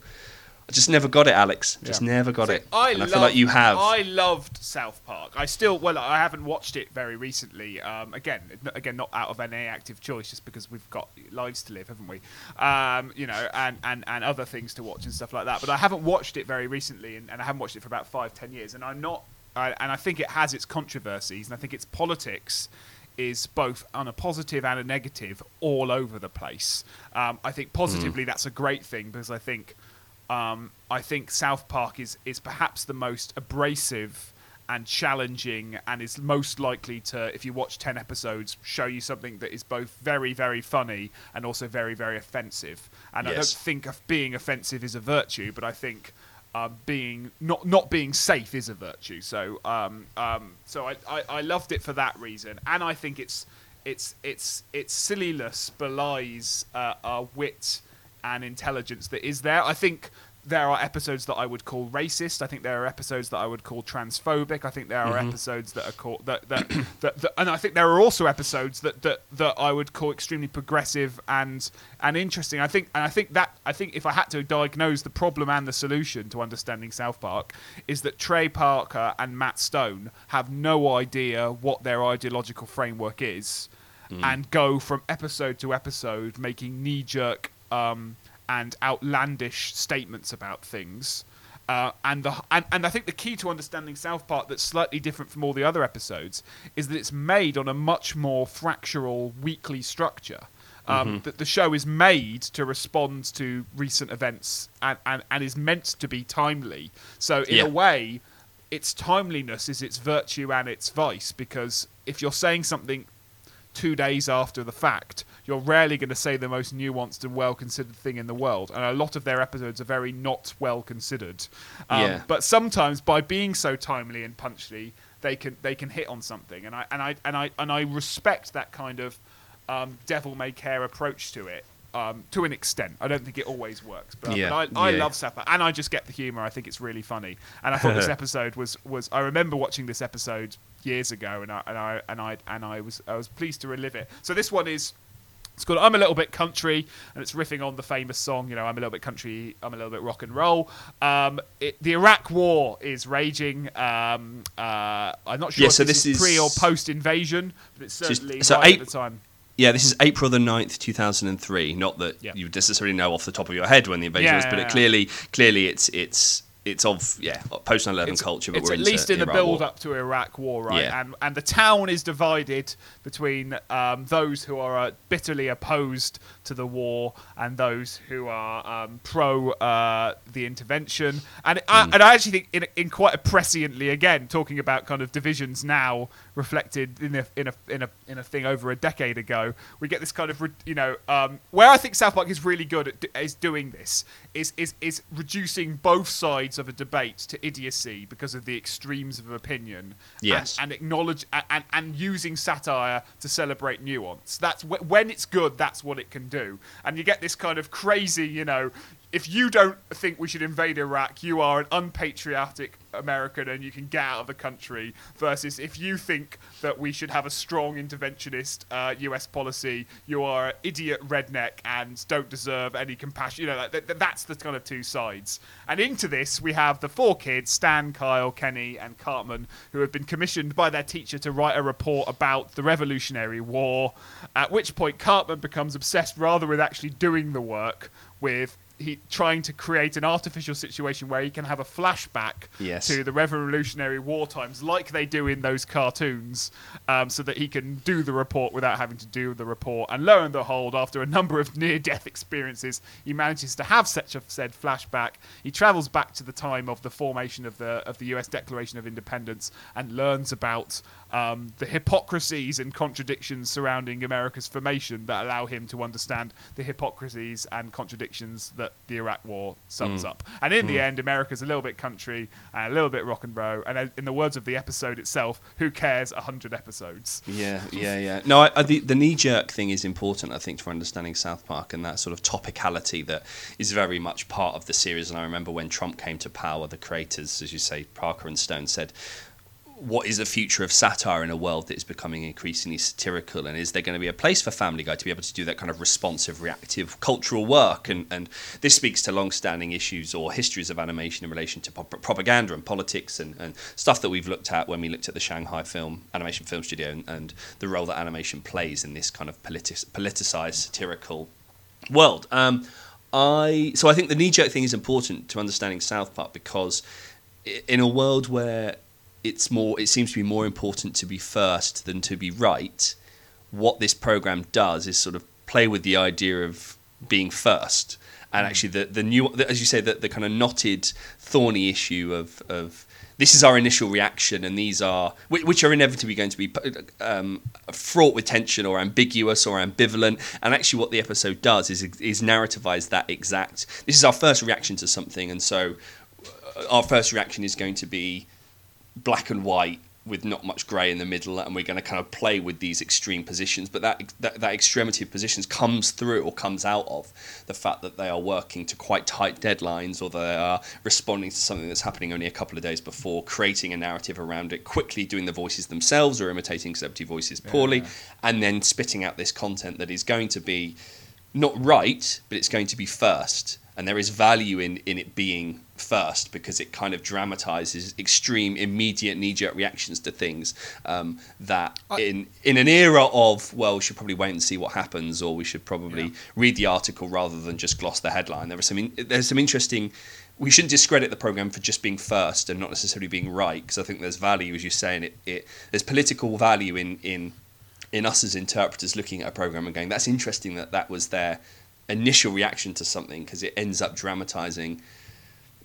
I just never got it, Alex. Just yeah. never got so it. I, and loved, I feel like you have. I loved South Park. I still, well, I haven't watched it very recently. Um, again, again, not out of any active choice, just because we've got lives to live, haven't we? Um, you know, and, and, and other things to watch and stuff like that. But I haven't watched it very recently, and, and I haven't watched it for about five, ten years. And I'm not, I, and I think it has its controversies, and I think its politics is both on a positive and a negative all over the place. Um, I think positively mm. that's a great thing, because I think. Um, I think South Park is, is perhaps the most abrasive and challenging, and is most likely to, if you watch ten episodes, show you something that is both very, very funny and also very, very offensive. And yes. I don't think of being offensive is a virtue, but I think uh, being not not being safe is a virtue. So um, um, so I, I, I loved it for that reason, and I think it's it's it's it's silliness belies uh, our wit and intelligence that is there. I think there are episodes that I would call racist. I think there are episodes that I would call transphobic. I think there are mm-hmm. episodes that are called that that, that that and I think there are also episodes that, that that I would call extremely progressive and and interesting. I think and I think that I think if I had to diagnose the problem and the solution to understanding South Park, is that Trey Parker and Matt Stone have no idea what their ideological framework is, mm. and go from episode to episode making knee-jerk Um, and outlandish statements about things, uh, and the and, and I think the key to understanding South Park that's slightly different from all the other episodes is that it's made on a much more fractional weekly structure. Um, mm-hmm. That the show is made to respond to recent events and, and, and is meant to be timely. So in yeah. a way, its timeliness is its virtue and its vice, because if you're saying something two days after the fact, you're rarely going to say the most nuanced and well-considered thing in the world. And a lot of their episodes are very not well-considered. Um, yeah. But sometimes, by being so timely and punchy, they can they can hit on something. And I and I and I and I respect that kind of um, devil-may-care approach to it um, to an extent. I don't think it always works, but, yeah. but I, I yeah. love South Park, and I just get the humour. I think it's really funny, and I thought this episode was was. I remember watching this episode years ago, and I and I and I and I was I was pleased to relive it. So this one is, it's called "I'm a Little Bit Country," and it's riffing on the famous song, you know, "I'm a little bit country, I'm a little bit rock and roll." Um, it, the Iraq War is raging. Um, uh, I'm not sure yeah, if so this is pre is... or post invasion, but it's certainly so, so eight... at the time. Yeah, this is April the ninth, two thousand three. Not that yeah. you necessarily know off the top of your head when the invasion yeah, was, but yeah, it clearly, yeah. clearly, it's it's. It's of yeah post nine eleven culture, but it's we're at into least in the build up to Iraq War, right? Yeah. And and the town is divided between um, those who are uh, bitterly opposed to the war and those who are um, pro uh, the intervention. And mm. I, and I actually think in in quite a presciently, again talking about kind of divisions now reflected in a in a in a in a thing over a decade ago, we get this kind of you know um, where I think South Park is really good at is doing this is is is reducing both sides of a debate to idiocy because of the extremes of opinion, yes, and, and acknowledge and, and using satire to celebrate nuance. That's when it's good. That's what it can do, and you get this kind of crazy, you know, if you don't think we should invade Iraq, you are an unpatriotic American and you can get out of the country. Versus if you think that we should have a strong interventionist uh, U S policy, you are an idiot redneck and don't deserve any compassion. You know, that, that, that's the kind of two sides. And into this, we have the four kids, Stan, Kyle, Kenny, and Cartman, who have been commissioned by their teacher to write a report about the Revolutionary War, at which point Cartman becomes obsessed rather with actually doing the work with he trying to create an artificial situation where he can have a flashback yes. to the Revolutionary War times, like they do in those cartoons, um, so that he can do the report without having to do the report. And lo and behold, after a number of near-death experiences, he manages to have such a said flashback. He travels back to the time of the formation of the of the U S Declaration of Independence and learns about um, the hypocrisies and contradictions surrounding America's formation that allow him to understand the hypocrisies and contradictions that the Iraq War sums mm. up. And in mm. the end, America's a little bit country, uh, a little bit rock and roll, and in the words of the episode itself, who cares, one hundred episodes. Yeah, yeah, yeah. No, I, I, the, the knee-jerk thing is important, I think, for understanding South Park and that sort of topicality that is very much part of the series. And I remember when Trump came to power, the creators, as you say, Parker and Stone, said, what is the future of satire in a world that is becoming increasingly satirical, and is there going to be a place for Family Guy to be able to do that kind of responsive, reactive cultural work? And, and this speaks to long-standing issues or histories of animation in relation to pop- propaganda and politics and, and stuff that we've looked at when we looked at the Shanghai Film Animation Film Studio and, and the role that animation plays in this kind of politi- politicized, satirical world. Um, I so I think the knee-jerk thing is important to understanding South Park, because in a world where it's more, it seems to be more important to be first than to be right, what this program does is sort of play with the idea of being first. And actually the the new, as you say, the, the kind of knotted, thorny issue of of this is our initial reaction, and these are, which are inevitably going to be um, fraught with tension or ambiguous or ambivalent. And actually what the episode does is is narrativize that exact, this is our first reaction to something, and so our first reaction is going to be black and white with not much grey in the middle, and we're going to kind of play with these extreme positions, but that, that that extremity of positions comes through or comes out of the fact that they are working to quite tight deadlines, or they are responding to something that's happening only a couple of days before, creating a narrative around it quickly, doing the voices themselves or imitating celebrity voices poorly, yeah. and then spitting out this content that is going to be not right, but it's going to be first. And there is value in, in it being first, because it kind of dramatizes extreme, immediate, knee-jerk reactions to things um, that I, in in an era of, well, we should probably wait and see what happens, or we should probably yeah. read the article rather than just gloss the headline. There are some in, there's some interesting... We shouldn't discredit the program for just being first and not necessarily being right, because I think there's value, as you say, in it, it there's political value in, in, in us as interpreters looking at a program and going, that's interesting that that was there. Initial reaction to something, because it ends up dramatizing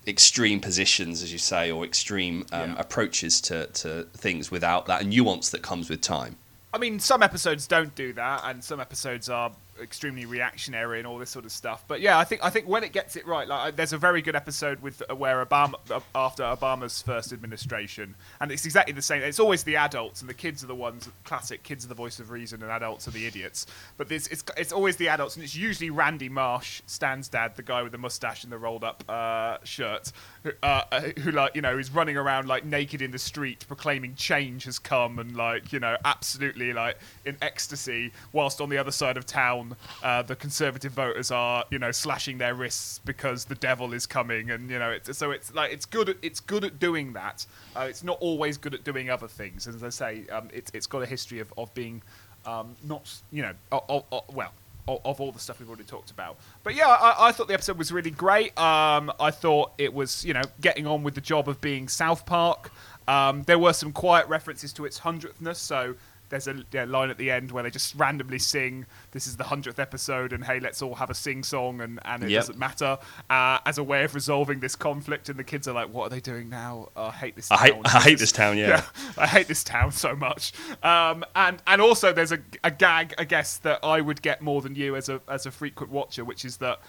extreme positions, as you say, or extreme um, yeah. approaches to, to things without that nuance that comes with time. I mean, some episodes don't do that, and some episodes are extremely reactionary and all this sort of stuff. But yeah, I think I think when it gets it right, like there's a very good episode with uh, where Obama after Obama's first administration, and it's exactly the same. It's always the adults, and the kids are the ones. Classic kids are the voice of reason, and adults are the idiots. But this, it's it's always the adults, and it's usually Randy Marsh, Stan's dad, the guy with the mustache and the rolled up uh, shirt, who, uh, who like you know is running around like naked in the street, proclaiming change has come, and like you know absolutely like in ecstasy, whilst on the other side of town. Uh, the conservative voters are, you know, slashing their wrists because the devil is coming, and you know, it's, so it's like it's good. At, it's good at doing that. Uh, it's not always good at doing other things. As I say, um, it's it's got a history of of being um, not, you know, of, of, well, of, of all the stuff we've already talked about. But yeah, I, I thought the episode was really great. Um, I thought it was, you know, getting on with the job of being South Park. Um, there were some quiet references to its hundredthness, so. There's a yeah, line at the end where they just randomly sing, this is the hundredth episode, and hey, let's all have a sing-song, and, and it yep. doesn't matter, uh, as a way of resolving this conflict. And the kids are like, what are they doing now? Oh, I hate this I town. Hate, I hate this town, yeah. yeah. I hate this town so much. Um, and and also there's a, a gag, I guess, that I would get more than you as a as a frequent watcher, which is that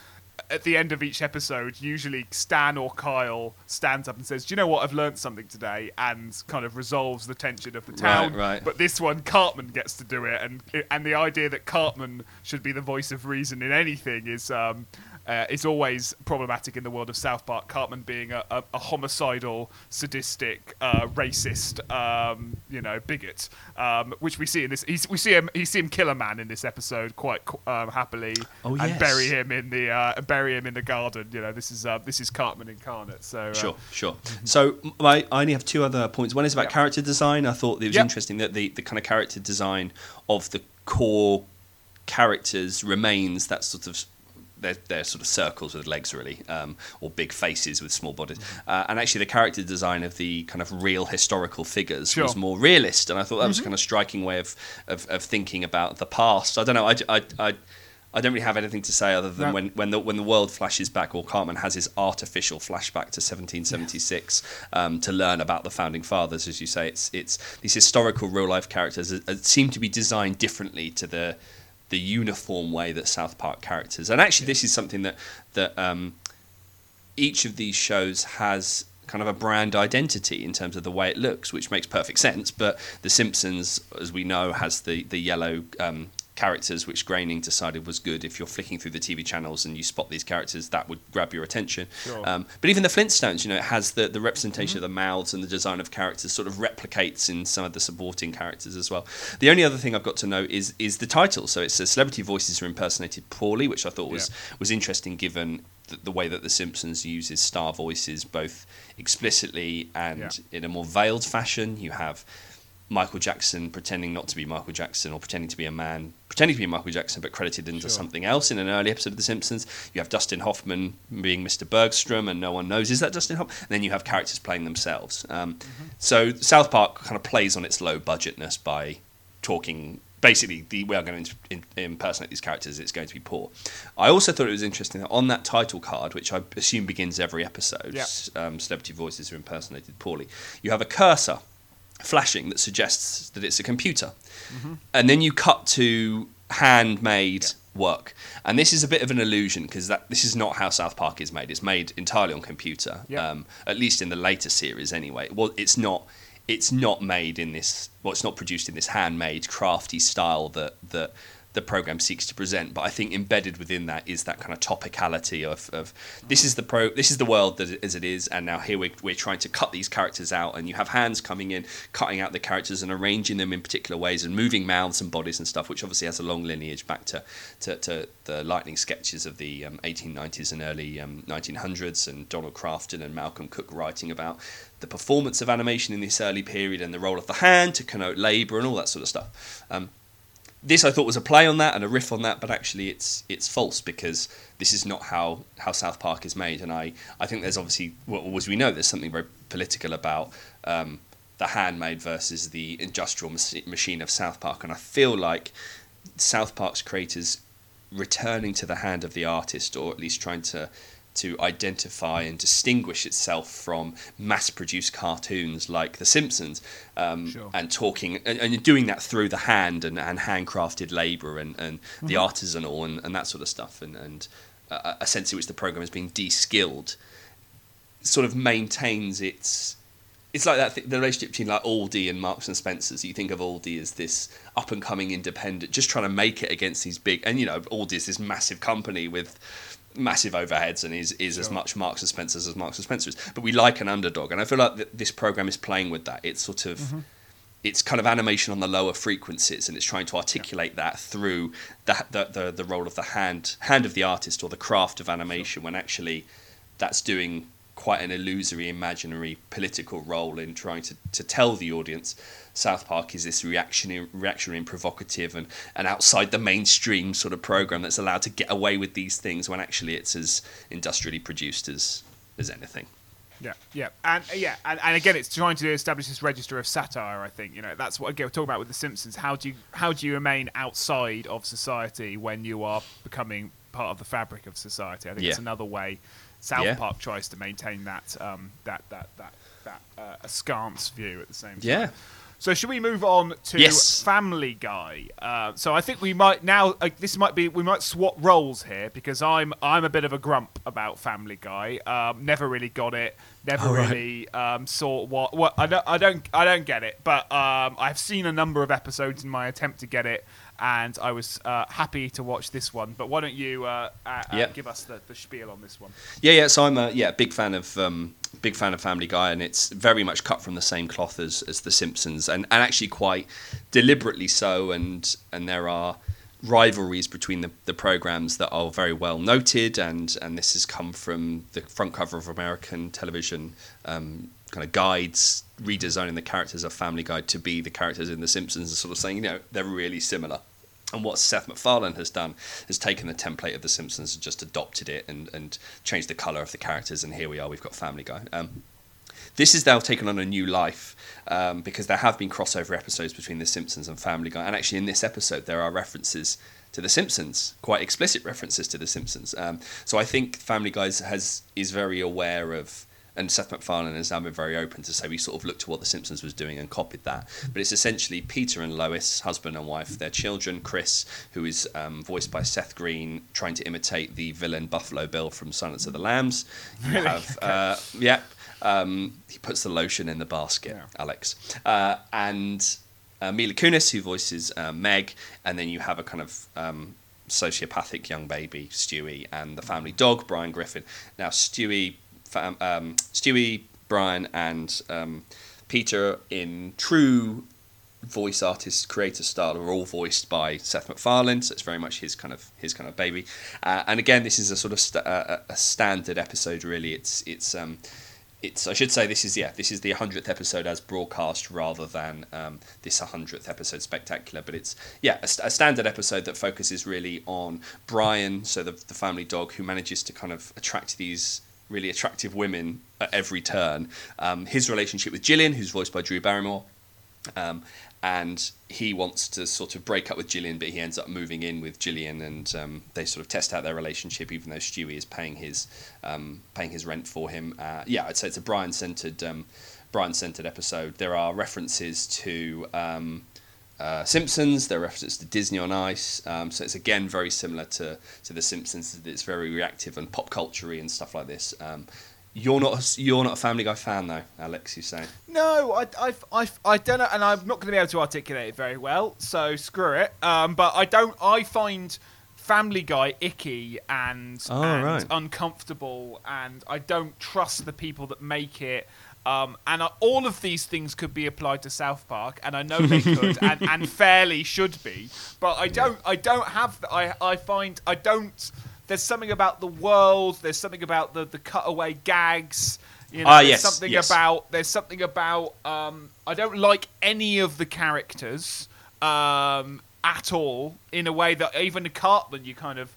at the end of each episode, usually Stan or Kyle stands up and says, do you know what, I've learned something today, and kind of resolves the tension of the town. Right, right. But this one, Cartman gets to do it, and and the idea that Cartman should be the voice of reason in anything is um, uh, is always problematic in the world of South Park. Cartman being a, a, a homicidal, sadistic, uh, racist, um, you know, bigot, um, which we see in this. He's, we see him. You see him kill a man in this episode quite um, happily, oh, yes. and bury him in the. Uh, bury him in the garden. You know, this is uh, this is Cartman incarnate. So uh, sure, sure. So my, I only have two other points. One is about yep. character design. I thought it was yep. interesting that the, the kind of character design of the core characters remains that sort of they're, they're sort of circles with legs, really, um, or big faces with small bodies. Uh, and actually, the character design of the kind of real historical figures sure. was more realist, and I thought that was mm-hmm. a kind of striking way of, of of thinking about the past. I don't know. I I I, I don't really have anything to say other than no. when when the when the world flashes back, or Cartman has his artificial flashback to seventeen seventy-six yeah. um, to learn about the founding fathers, as you say. It's it's these historical real life characters that, that seem to be designed differently to the. the uniform way that South Park characters, and actually yeah. this is something that that um, each of these shows has kind of a brand identity in terms of the way it looks, which makes perfect sense. But The Simpsons, as we know, has the the yellow um, characters, which Groening decided was good. If you're flicking through the T V channels and you spot these characters, that would grab your attention. Sure. Um, but even The Flintstones, you know, it has the the representation mm-hmm. of the mouths, and the design of characters sort of replicates in some of the supporting characters as well. The only other thing I've got to know is is the title. So it says celebrity voices are impersonated poorly, which I thought was yeah. was interesting given the, the way that The Simpsons uses star voices both explicitly and yeah. in a more veiled fashion. You have Michael Jackson pretending not to be Michael Jackson, or pretending to be a man, pretending to be Michael Jackson, but credited into sure. something else in an early episode of The Simpsons. You have Dustin Hoffman being Mister Bergstrom, and no one knows, is that Dustin Hoffman? And then you have characters playing themselves. Um, mm-hmm. So South Park kind of plays on its low budgetness by talking, basically, the, we are going to in, impersonate these characters, it's going to be poor. I also thought it was interesting that on that title card, which I assume begins every episode, yeah. um, celebrity voices are impersonated poorly, you have a cursor flashing that suggests that it's a computer, mm-hmm. and then you cut to handmade yeah. work, and this is a bit of an illusion because that this is not how South Park is made. It's made entirely on computer, yeah. um, at least in the later series anyway. Well, it's not. It's not made in this. Well, it's not produced in this handmade, crafty style that that the program seeks to present. But I think embedded within that is that kind of topicality of, of this is the pro, this is the world that as it is, and now here we're, we're trying to cut these characters out, and you have hands coming in, cutting out the characters and arranging them in particular ways, and moving mouths and bodies and stuff, which obviously has a long lineage back to to, to the lightning sketches of the um, eighteen nineties and early um, nineteen hundreds, and Donald Crafton and Malcolm Cook writing about the performance of animation in this early period and the role of the hand to connote labour and all that sort of stuff. Um, This I thought was a play on that and a riff on that, but actually it's it's false because this is not how, how South Park is made. And I, I think there's obviously, well, as we know, there's something very political about um, the handmade versus the industrial mas- machine of South Park. And I feel like South Park's creators returning to the hand of the artist, or at least trying to to identify and distinguish itself from mass-produced cartoons like The Simpsons, um, sure. and talking and, and doing that through the hand and, and handcrafted labour and, and mm-hmm. the artisanal and, and that sort of stuff, and, and a, a sense in which the programme is being de-skilled, sort of maintains its... It's like that th- the relationship between like Aldi and Marks and Spencer's. You think of Aldi as this up-and-coming independent, just trying to make it against these big... And, you know, Aldi is this massive company with massive overheads and is, is sure. as much Marks and Spencer's as Marks and Spencer's, but we like an underdog, and I feel like th- this program is playing with that. It's sort of mm-hmm. it's kind of animation on the lower frequencies, and it's trying to articulate yeah. that through the, the the the role of the hand hand of the artist, or the craft of animation, sure. when actually that's doing quite an illusory, imaginary political role in trying to, to tell the audience South Park is this reactionary, reactionary and provocative and, and outside the mainstream sort of program that's allowed to get away with these things, when actually it's as industrially produced as as anything. Yeah, yeah, and yeah, and, and again, it's trying to establish this register of satire. I think, you know, that's what again we're talking about with The Simpsons. How do you how do you remain outside of society when you are becoming part of the fabric of society? I think yeah. it's another way South yeah. Park tries to maintain that um, that that that that uh, askance view at the same time. Yeah. So should we move on to yes. Family Guy? Uh, so I think we might now. Uh, this might be we might swap roles here, because I'm I'm a bit of a grump about Family Guy. Um, never really got it. Never All right. really um, saw what. What I don't I don't I don't get it. But um, I've seen a number of episodes in my attempt to get it, and I was uh, happy to watch this one. But why don't you uh, uh, yep. give us the, the spiel on this one? Yeah, yeah. So I'm a yeah big fan of um, big fan of Family Guy, and it's very much cut from the same cloth as, as The Simpsons, and, and actually quite deliberately so. And and there are rivalries between the, the programs that are very well noted, and and this has come from the front cover of American television. Um, kind of guides, redesigning the characters of Family Guy to be the characters in The Simpsons, and sort of saying, you know, they're really similar. And what Seth MacFarlane has done is taken the template of The Simpsons and just adopted it and, and changed the colour of the characters. And here we are, we've got Family Guy. Um, this is now taken on a new life um, because there have been crossover episodes between The Simpsons and Family Guy. And actually in this episode, there are references to The Simpsons, quite explicit references to The Simpsons. Um, so I think Family Guy has, is very aware of... And Seth MacFarlane has now been very open to say we sort of looked to what The Simpsons was doing and copied that. But it's essentially Peter and Lois, husband and wife, their children, Chris, who is um, voiced by Seth Green, trying to imitate the villain Buffalo Bill from Silence of the Lambs. You have, uh, yep, um, he puts the lotion in the basket, yeah. Alex. Uh, and uh, Mila Kunis, who voices uh, Meg. And then you have a kind of... Um, sociopathic young baby, Stewie, and the family dog, Brian Griffin. Now, Stewie... Um, um, Stewie, Brian, and um, Peter, in true voice artist creator style, are all voiced by Seth MacFarlane, so it's very much his kind of his kind of baby. Uh, and again, this is a sort of st- uh, a standard episode, really. It's it's um, it's I should say this is yeah this is the hundredth episode as broadcast rather than um, this hundredth episode spectacular. But it's yeah a, st- a standard episode that focuses really on Brian, so the the family dog who manages to kind of attract these really attractive women at every turn. Um, his relationship with Gillian, who's voiced by Drew Barrymore, um, and he wants to sort of break up with Gillian, but he ends up moving in with Gillian, and um, they sort of test out their relationship, even though Stewie is paying his um, paying his rent for him. Uh, yeah, I'd say it's a Brian-centered um, Brian-centered episode. There are references to um, uh, Simpsons. There are references to Disney on Ice. Um, so it's again very similar to to The Simpsons. It's very reactive and pop culture-y and stuff like this. Um, you're not you're not a Family Guy fan though, Alex. You say no. I I I, I don't know, and I'm not going to be able to articulate it very well. So screw it. Um, but I don't. I find Family Guy icky and, oh, and right. uncomfortable, and I don't trust the people that make it. Um, and uh, all of these things could be applied to South Park, and I know they could, and, and fairly should be. But I don't, I don't have. The, I, I find I don't. There's something about the world. There's something about the, the cutaway gags. You know, ah, there's yes, something yes. about. There's something about. Um, I don't like any of the characters um, at all. In a way that even Cartman, you kind of,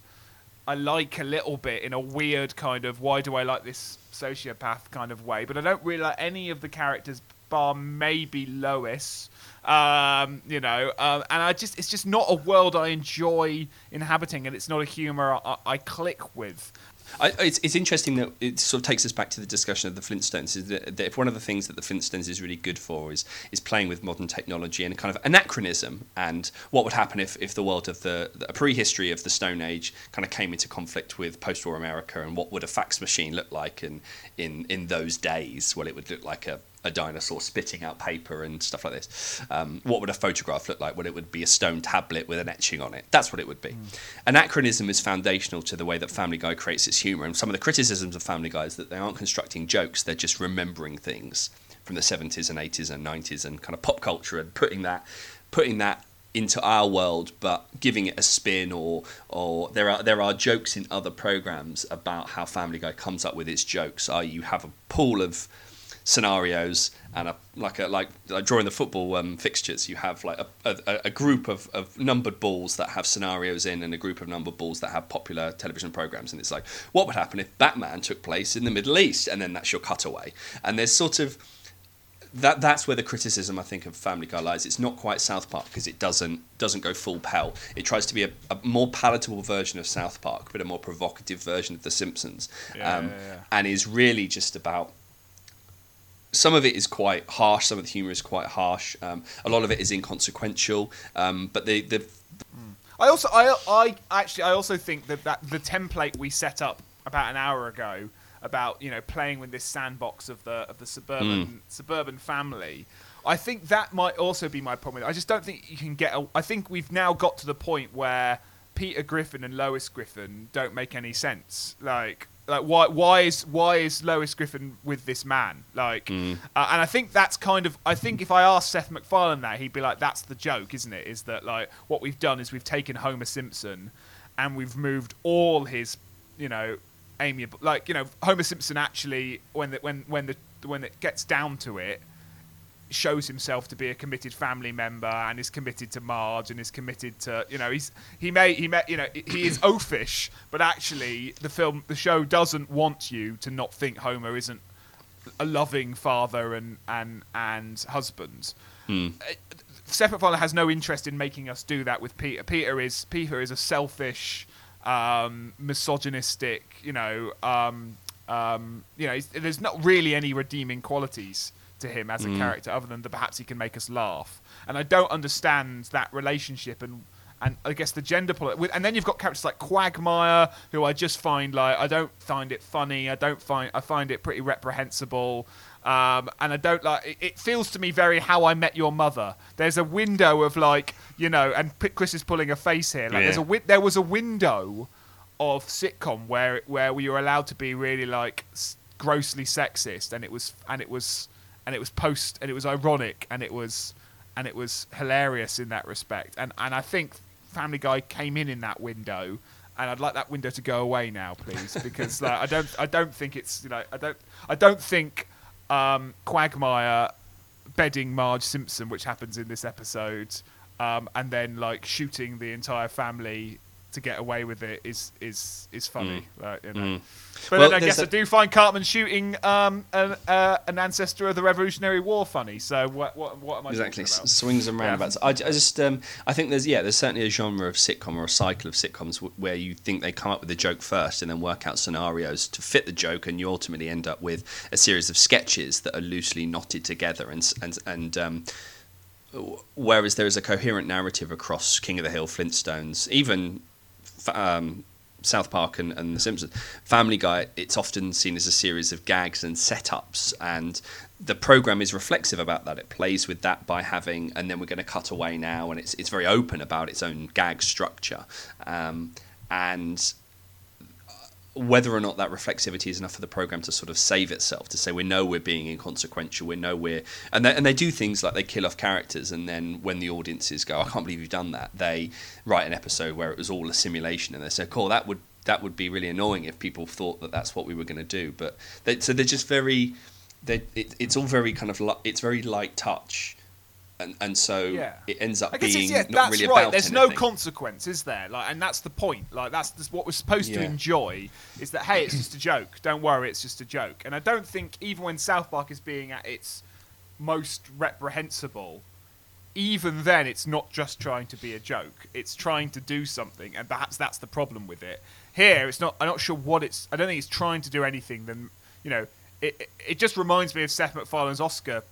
I like a little bit in a weird kind of. Why do I like this? Sociopath kind of way, but I don't really like any of the characters bar maybe Lois, um, you know, um, and I just it's just not a world I enjoy inhabiting, and it's not a humour I, I click with. I, it's it's interesting that it sort of takes us back to the discussion of the Flintstones. Is that, that if one of the things that the Flintstones is really good for is is playing with modern technology and kind of anachronism, and what would happen if, if the world of the, the prehistory of the Stone Age kind of came into conflict with post-war America, and what would a fax machine look like in in, in those days? Well, it would look like a. a dinosaur spitting out paper and stuff like this. Um, what would a photograph look like? Well, it would be a stone tablet with an etching on it. That's what it would be. Mm. Anachronism is foundational to the way that Family Guy creates its humour, and some of the criticisms of Family Guy is that they aren't constructing jokes, they're just remembering things from the seventies and eighties and nineties and kind of pop culture, and putting that putting that into our world, but giving it a spin. Or or there are there are jokes in other programmes about how Family Guy comes up with its jokes. Uh, you have a pool of scenarios and a, like a like, like drawing the football um, fixtures, you have like a, a, a group of, of numbered balls that have scenarios in, and a group of numbered balls that have popular television programs, and it's like, what would happen if Batman took place in the Middle East? And then that's your cutaway. And there's sort of that that's where the criticism I think of Family Guy lies. It's not quite South Park because it doesn't doesn't go full pelt. It tries to be a, a more palatable version of South Park, but a more provocative version of The Simpsons. Yeah, um, yeah, yeah. And is really just about. Some of it is quite harsh. Some of the humour is quite harsh. Um, a lot of it is inconsequential. Um, but the, the I also I I actually I also think that, that the template we set up about an hour ago about you know playing with this sandbox of the of the suburban mm. suburban family. I think that might also be my problem. I just don't think you can get. A, I think we've now got to the point where Peter Griffin and Lois Griffin don't make any sense. Like. Like why why is why is Lois Griffin with this man? Like, mm. uh, and I think that's kind of I think if I asked Seth MacFarlane that, he'd be like, "That's the joke, isn't it? Is that like what we've done is we've taken Homer Simpson, and we've moved all his, you know, amiable like you know Homer Simpson actually when the, when when the when it gets down to it, shows himself to be a committed family member and is committed to Marge and is committed to, you know, he's he may he may you know he is oafish, but actually the film the show doesn't want you to not think Homer isn't a loving father and and and husband. Mm. Seth MacFarlane has no interest in making us do that with Peter. Peter is Peter is a selfish, um, misogynistic, you know, um, um, you know. There's not really any redeeming qualities to him as a mm. character, other than that perhaps he can make us laugh. And I don't understand that relationship, and and I guess the gender politics. And then you've got characters like Quagmire, who I just find like I don't find it funny. I don't find I find it pretty reprehensible. Um, and I don't like it, it feels to me very How I Met Your Mother. There's a window of like, you know, and Chris is pulling a face here. Like yeah. there's a wi- there was a window of sitcom where where we were allowed to be really like grossly sexist, and it was and it was. And it was post, and it was ironic, and it was, and it was hilarious in that respect. And and I think Family Guy came in in that window, and I'd like that window to go away now, please, because like, I don't, I don't think it's, you know, I don't, I don't think um, Quagmire bedding Marge Simpson, which happens in this episode, um, and then like shooting the entire family to get away with it is is is funny, mm. like, you know. Mm. But well, then I guess a... I do find Cartman shooting um, an, uh, an ancestor of the Revolutionary War funny. So what what, what am I exactly talking about? Swings and roundabouts. Yeah. I, I just um, I think there's yeah there's certainly a genre of sitcom or a cycle of sitcoms w- where you think they come up with a joke first and then work out scenarios to fit the joke, and you ultimately end up with a series of sketches that are loosely knotted together and and and. Um, whereas there is a coherent narrative across King of the Hill, Flintstones, even. Um, South Park and, and The Simpsons. Family Guy, it's often seen as a series of gags and setups, and the programme is reflexive about that. It plays with that by having, and then we're going to cut away now, and it's it's very open about its own gag structure. Um, and whether or not that reflexivity is enough for the programme to sort of save itself, to say we know we're being inconsequential, we know we're... And they, and they do things like they kill off characters, and then when the audiences go, I can't believe you've done that, they write an episode where it was all a simulation, and they say, cool, that would that would be really annoying if people thought that that's what we were going to do. But they, so they're just very... They, it, it's all very kind of... Li- it's very light touch. And and so yeah. it ends up being yeah, not really right. about anything. There's no consequence, is there? Like, and that's the point. Like, that's, that's what we're supposed yeah. to enjoy. Is that hey, it's just a joke. Don't worry, it's just a joke. And I don't think even when South Park is being at its most reprehensible, even then it's not just trying to be a joke. It's trying to do something, and perhaps that's the problem with it. Here, it's not. I'm not sure what it's. I don't think it's trying to do anything. Then you know, it it, it just reminds me of Seth MacFarlane's Oscar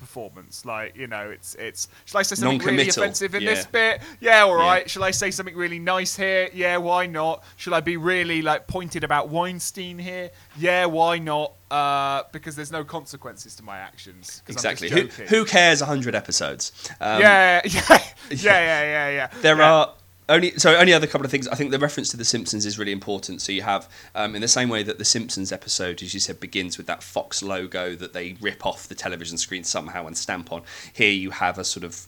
performance, like, you know, it's it's shall I say something really offensive in yeah. this bit? Yeah, all right. Yeah. Shall I say something really nice here? Yeah, why not? Shall I be really like pointed about Weinstein here? Yeah, why not? Uh, because there's no consequences to my actions. Exactly. Who, who cares? A hundred episodes. Um, yeah, yeah, yeah, yeah, yeah, yeah. There yeah. are. Only so only other couple of things. I think the reference to The Simpsons is really important. So you have, um, in the same way that The Simpsons episode, as you said, begins with that Fox logo that they rip off the television screen somehow and stamp on, here you have a sort of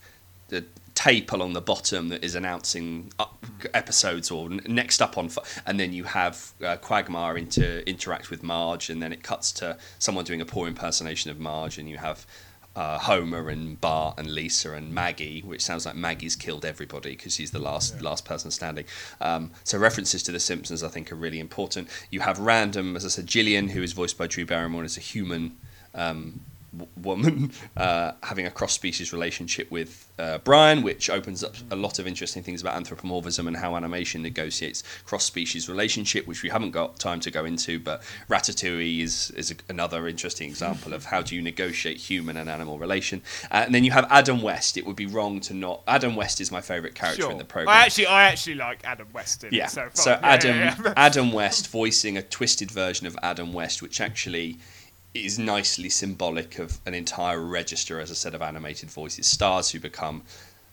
the tape along the bottom that is announcing up episodes or next up on... Fo- and then you have uh, Quagmire into, interact with Marge, and then it cuts to someone doing a poor impersonation of Marge, and you have... Uh, Homer and Bart and Lisa and Maggie, which sounds like Maggie's killed everybody because she's the last yeah. last person standing. Um, so references to The Simpsons, I think, are really important. You have random, as I said, Gillian, who is voiced by Drew Barrymore and is a human um, w- woman, uh, having a cross-species relationship with uh, Brian, which opens up a lot of interesting things about anthropomorphism and how animation negotiates cross-species relationship, which we haven't got time to go into, but Ratatouille is, is a, another interesting example of how do you negotiate human and animal relation. Uh, and then you have Adam West. It would be wrong to not... Adam West is my favourite character sure. in the programme. I actually I actually like Adam West in yeah. it so far. So yeah, Adam, yeah, yeah. Adam West voicing a twisted version of Adam West, which actually... is nicely symbolic of an entire register, as I said, of animated voices. Stars who become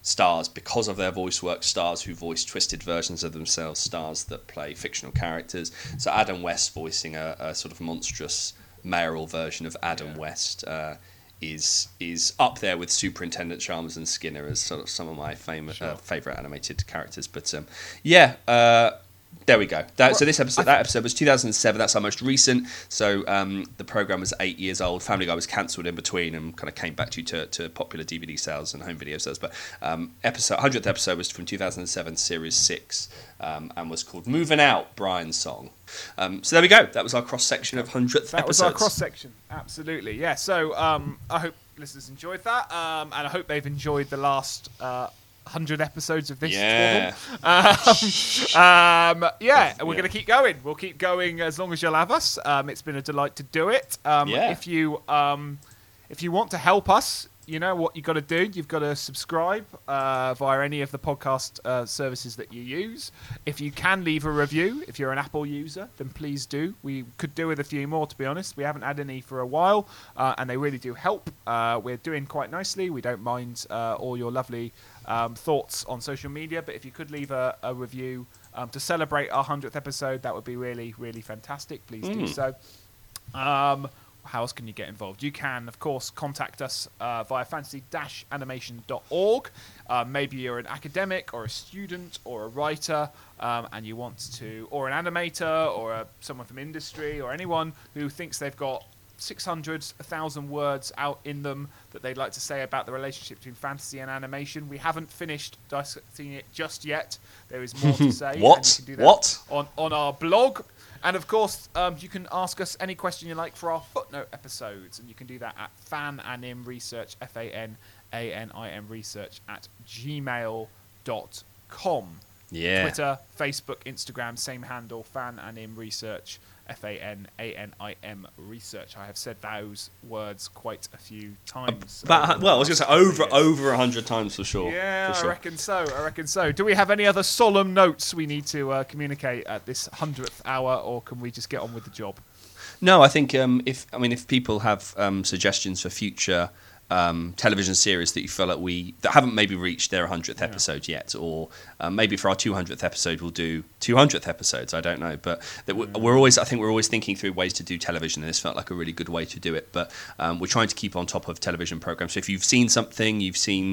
stars because of their voice work, stars who voice twisted versions of themselves, stars that play fictional characters. So Adam West voicing a, a sort of monstrous mayoral version of Adam yeah. West uh, is is up there with Superintendent Chalmers and Skinner as sort of some of my fam- sure. uh, favourite animated characters. But um, yeah... Uh, There we go. That, so this episode, that episode was two thousand seven. That's our most recent. So um, the program was eight years old. Family Guy was cancelled in between and kind of came back to to, to popular D V D sales and home video sales. But um, episode hundredth episode was from two thousand seven, series six, um, and was called "Moving Out," Brian's song. Um, so there we go. That was our cross section of hundredth. That episodes. was our cross section. Absolutely, yeah. So um, I hope listeners enjoyed that, um, and I hope they've enjoyed the last. Uh, one hundred episodes of this. Yeah. Um, um, yeah, we're yeah. going to keep going. We'll keep going as long as you'll have us. Um, it's been a delight to do it. Um, yeah. If you um, if you want to help us, you know what you've got to do. You've got to subscribe uh, via any of the podcast uh, services that you use. If you can leave a review, if you're an Apple user, then please do. We could do with a few more, to be honest. We haven't had any for a while, uh, and they really do help. Uh, we're doing quite nicely. We don't mind uh, all your lovely um, thoughts on social media, but if you could leave a, a review um, to celebrate our hundredth episode, that would be really, really fantastic. Please mm. do so. Um How else can you get involved? You can, of course, contact us uh, via fantasy animation dot org. Uh, maybe you're an academic or a student or a writer um, and you want to, or an animator or a, someone from industry or anyone who thinks they've got six hundred, one thousand words out in them that they'd like to say about the relationship between fantasy and animation. We haven't finished dissecting it just yet. There is more to say. What? And you can do that what? On, on our blog. And, of course, um, you can ask us any question you like for our footnote episodes, and you can do that at fananimresearch, F A N A N I M research, at gmail dot com. Yeah. Twitter, Facebook, Instagram, same handle, fananimresearch, F A N A N I M research. I have said those words quite a few times. About, well, I was going to say over over one hundred times for sure. Yeah, for sure. I reckon so. I reckon so. Do we have any other solemn notes we need to uh, communicate at this hundredth hour, or can we just get on with the job? No, I think um, if I mean if people have um, suggestions for future Um, television series that you feel like we that haven't maybe reached their hundredth episode yeah. yet, or um, maybe for our two hundredth episode we'll do two hundredth episodes. I don't know, but that we're, we're always I think we're always thinking through ways to do television, and this felt like a really good way to do it. But um, we're trying to keep on top of television programs. So if you've seen something, you've seen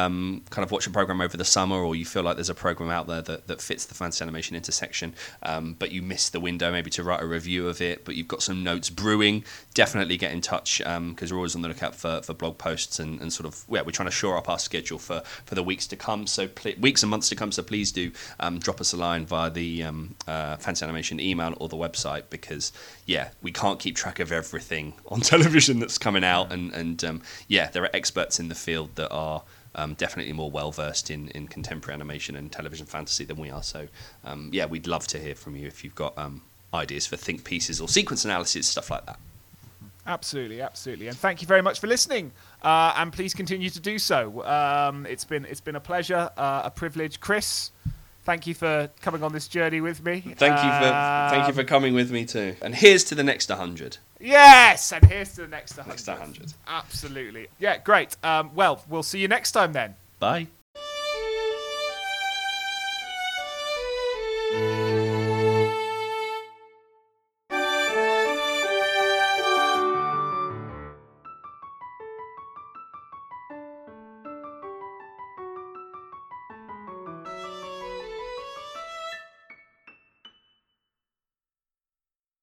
um, kind of watch a program over the summer, or you feel like there's a program out there that, that fits the fantasy animation intersection, um, but you missed the window maybe to write a review of it, but you've got some notes brewing, definitely get in touch because um, we're always on the lookout for for blog posts and, and sort of yeah we're trying to shore up our schedule for for the weeks to come, so pl- weeks and months to come, so please do um drop us a line via the um uh fantasy animation email or the website, because yeah we can't keep track of everything on television that's coming out, and and um yeah there are experts in the field that are Um, definitely more well-versed in, in contemporary animation and television fantasy than we are, so um, yeah we'd love to hear from you if you've got um, ideas for think pieces or sequence analysis, stuff like that. Absolutely, absolutely. And thank you very much for listening, uh, and please continue to do so. Um, it's been it's been a pleasure, uh, a privilege. Chris, thank you for coming on this journey with me. Thank um, you for thank you for coming with me too. And here's to the next one hundred. Yes, and here's to the next one hundred. Next one hundred. Absolutely. Yeah, great. Um, well, we'll see you next time then. Bye.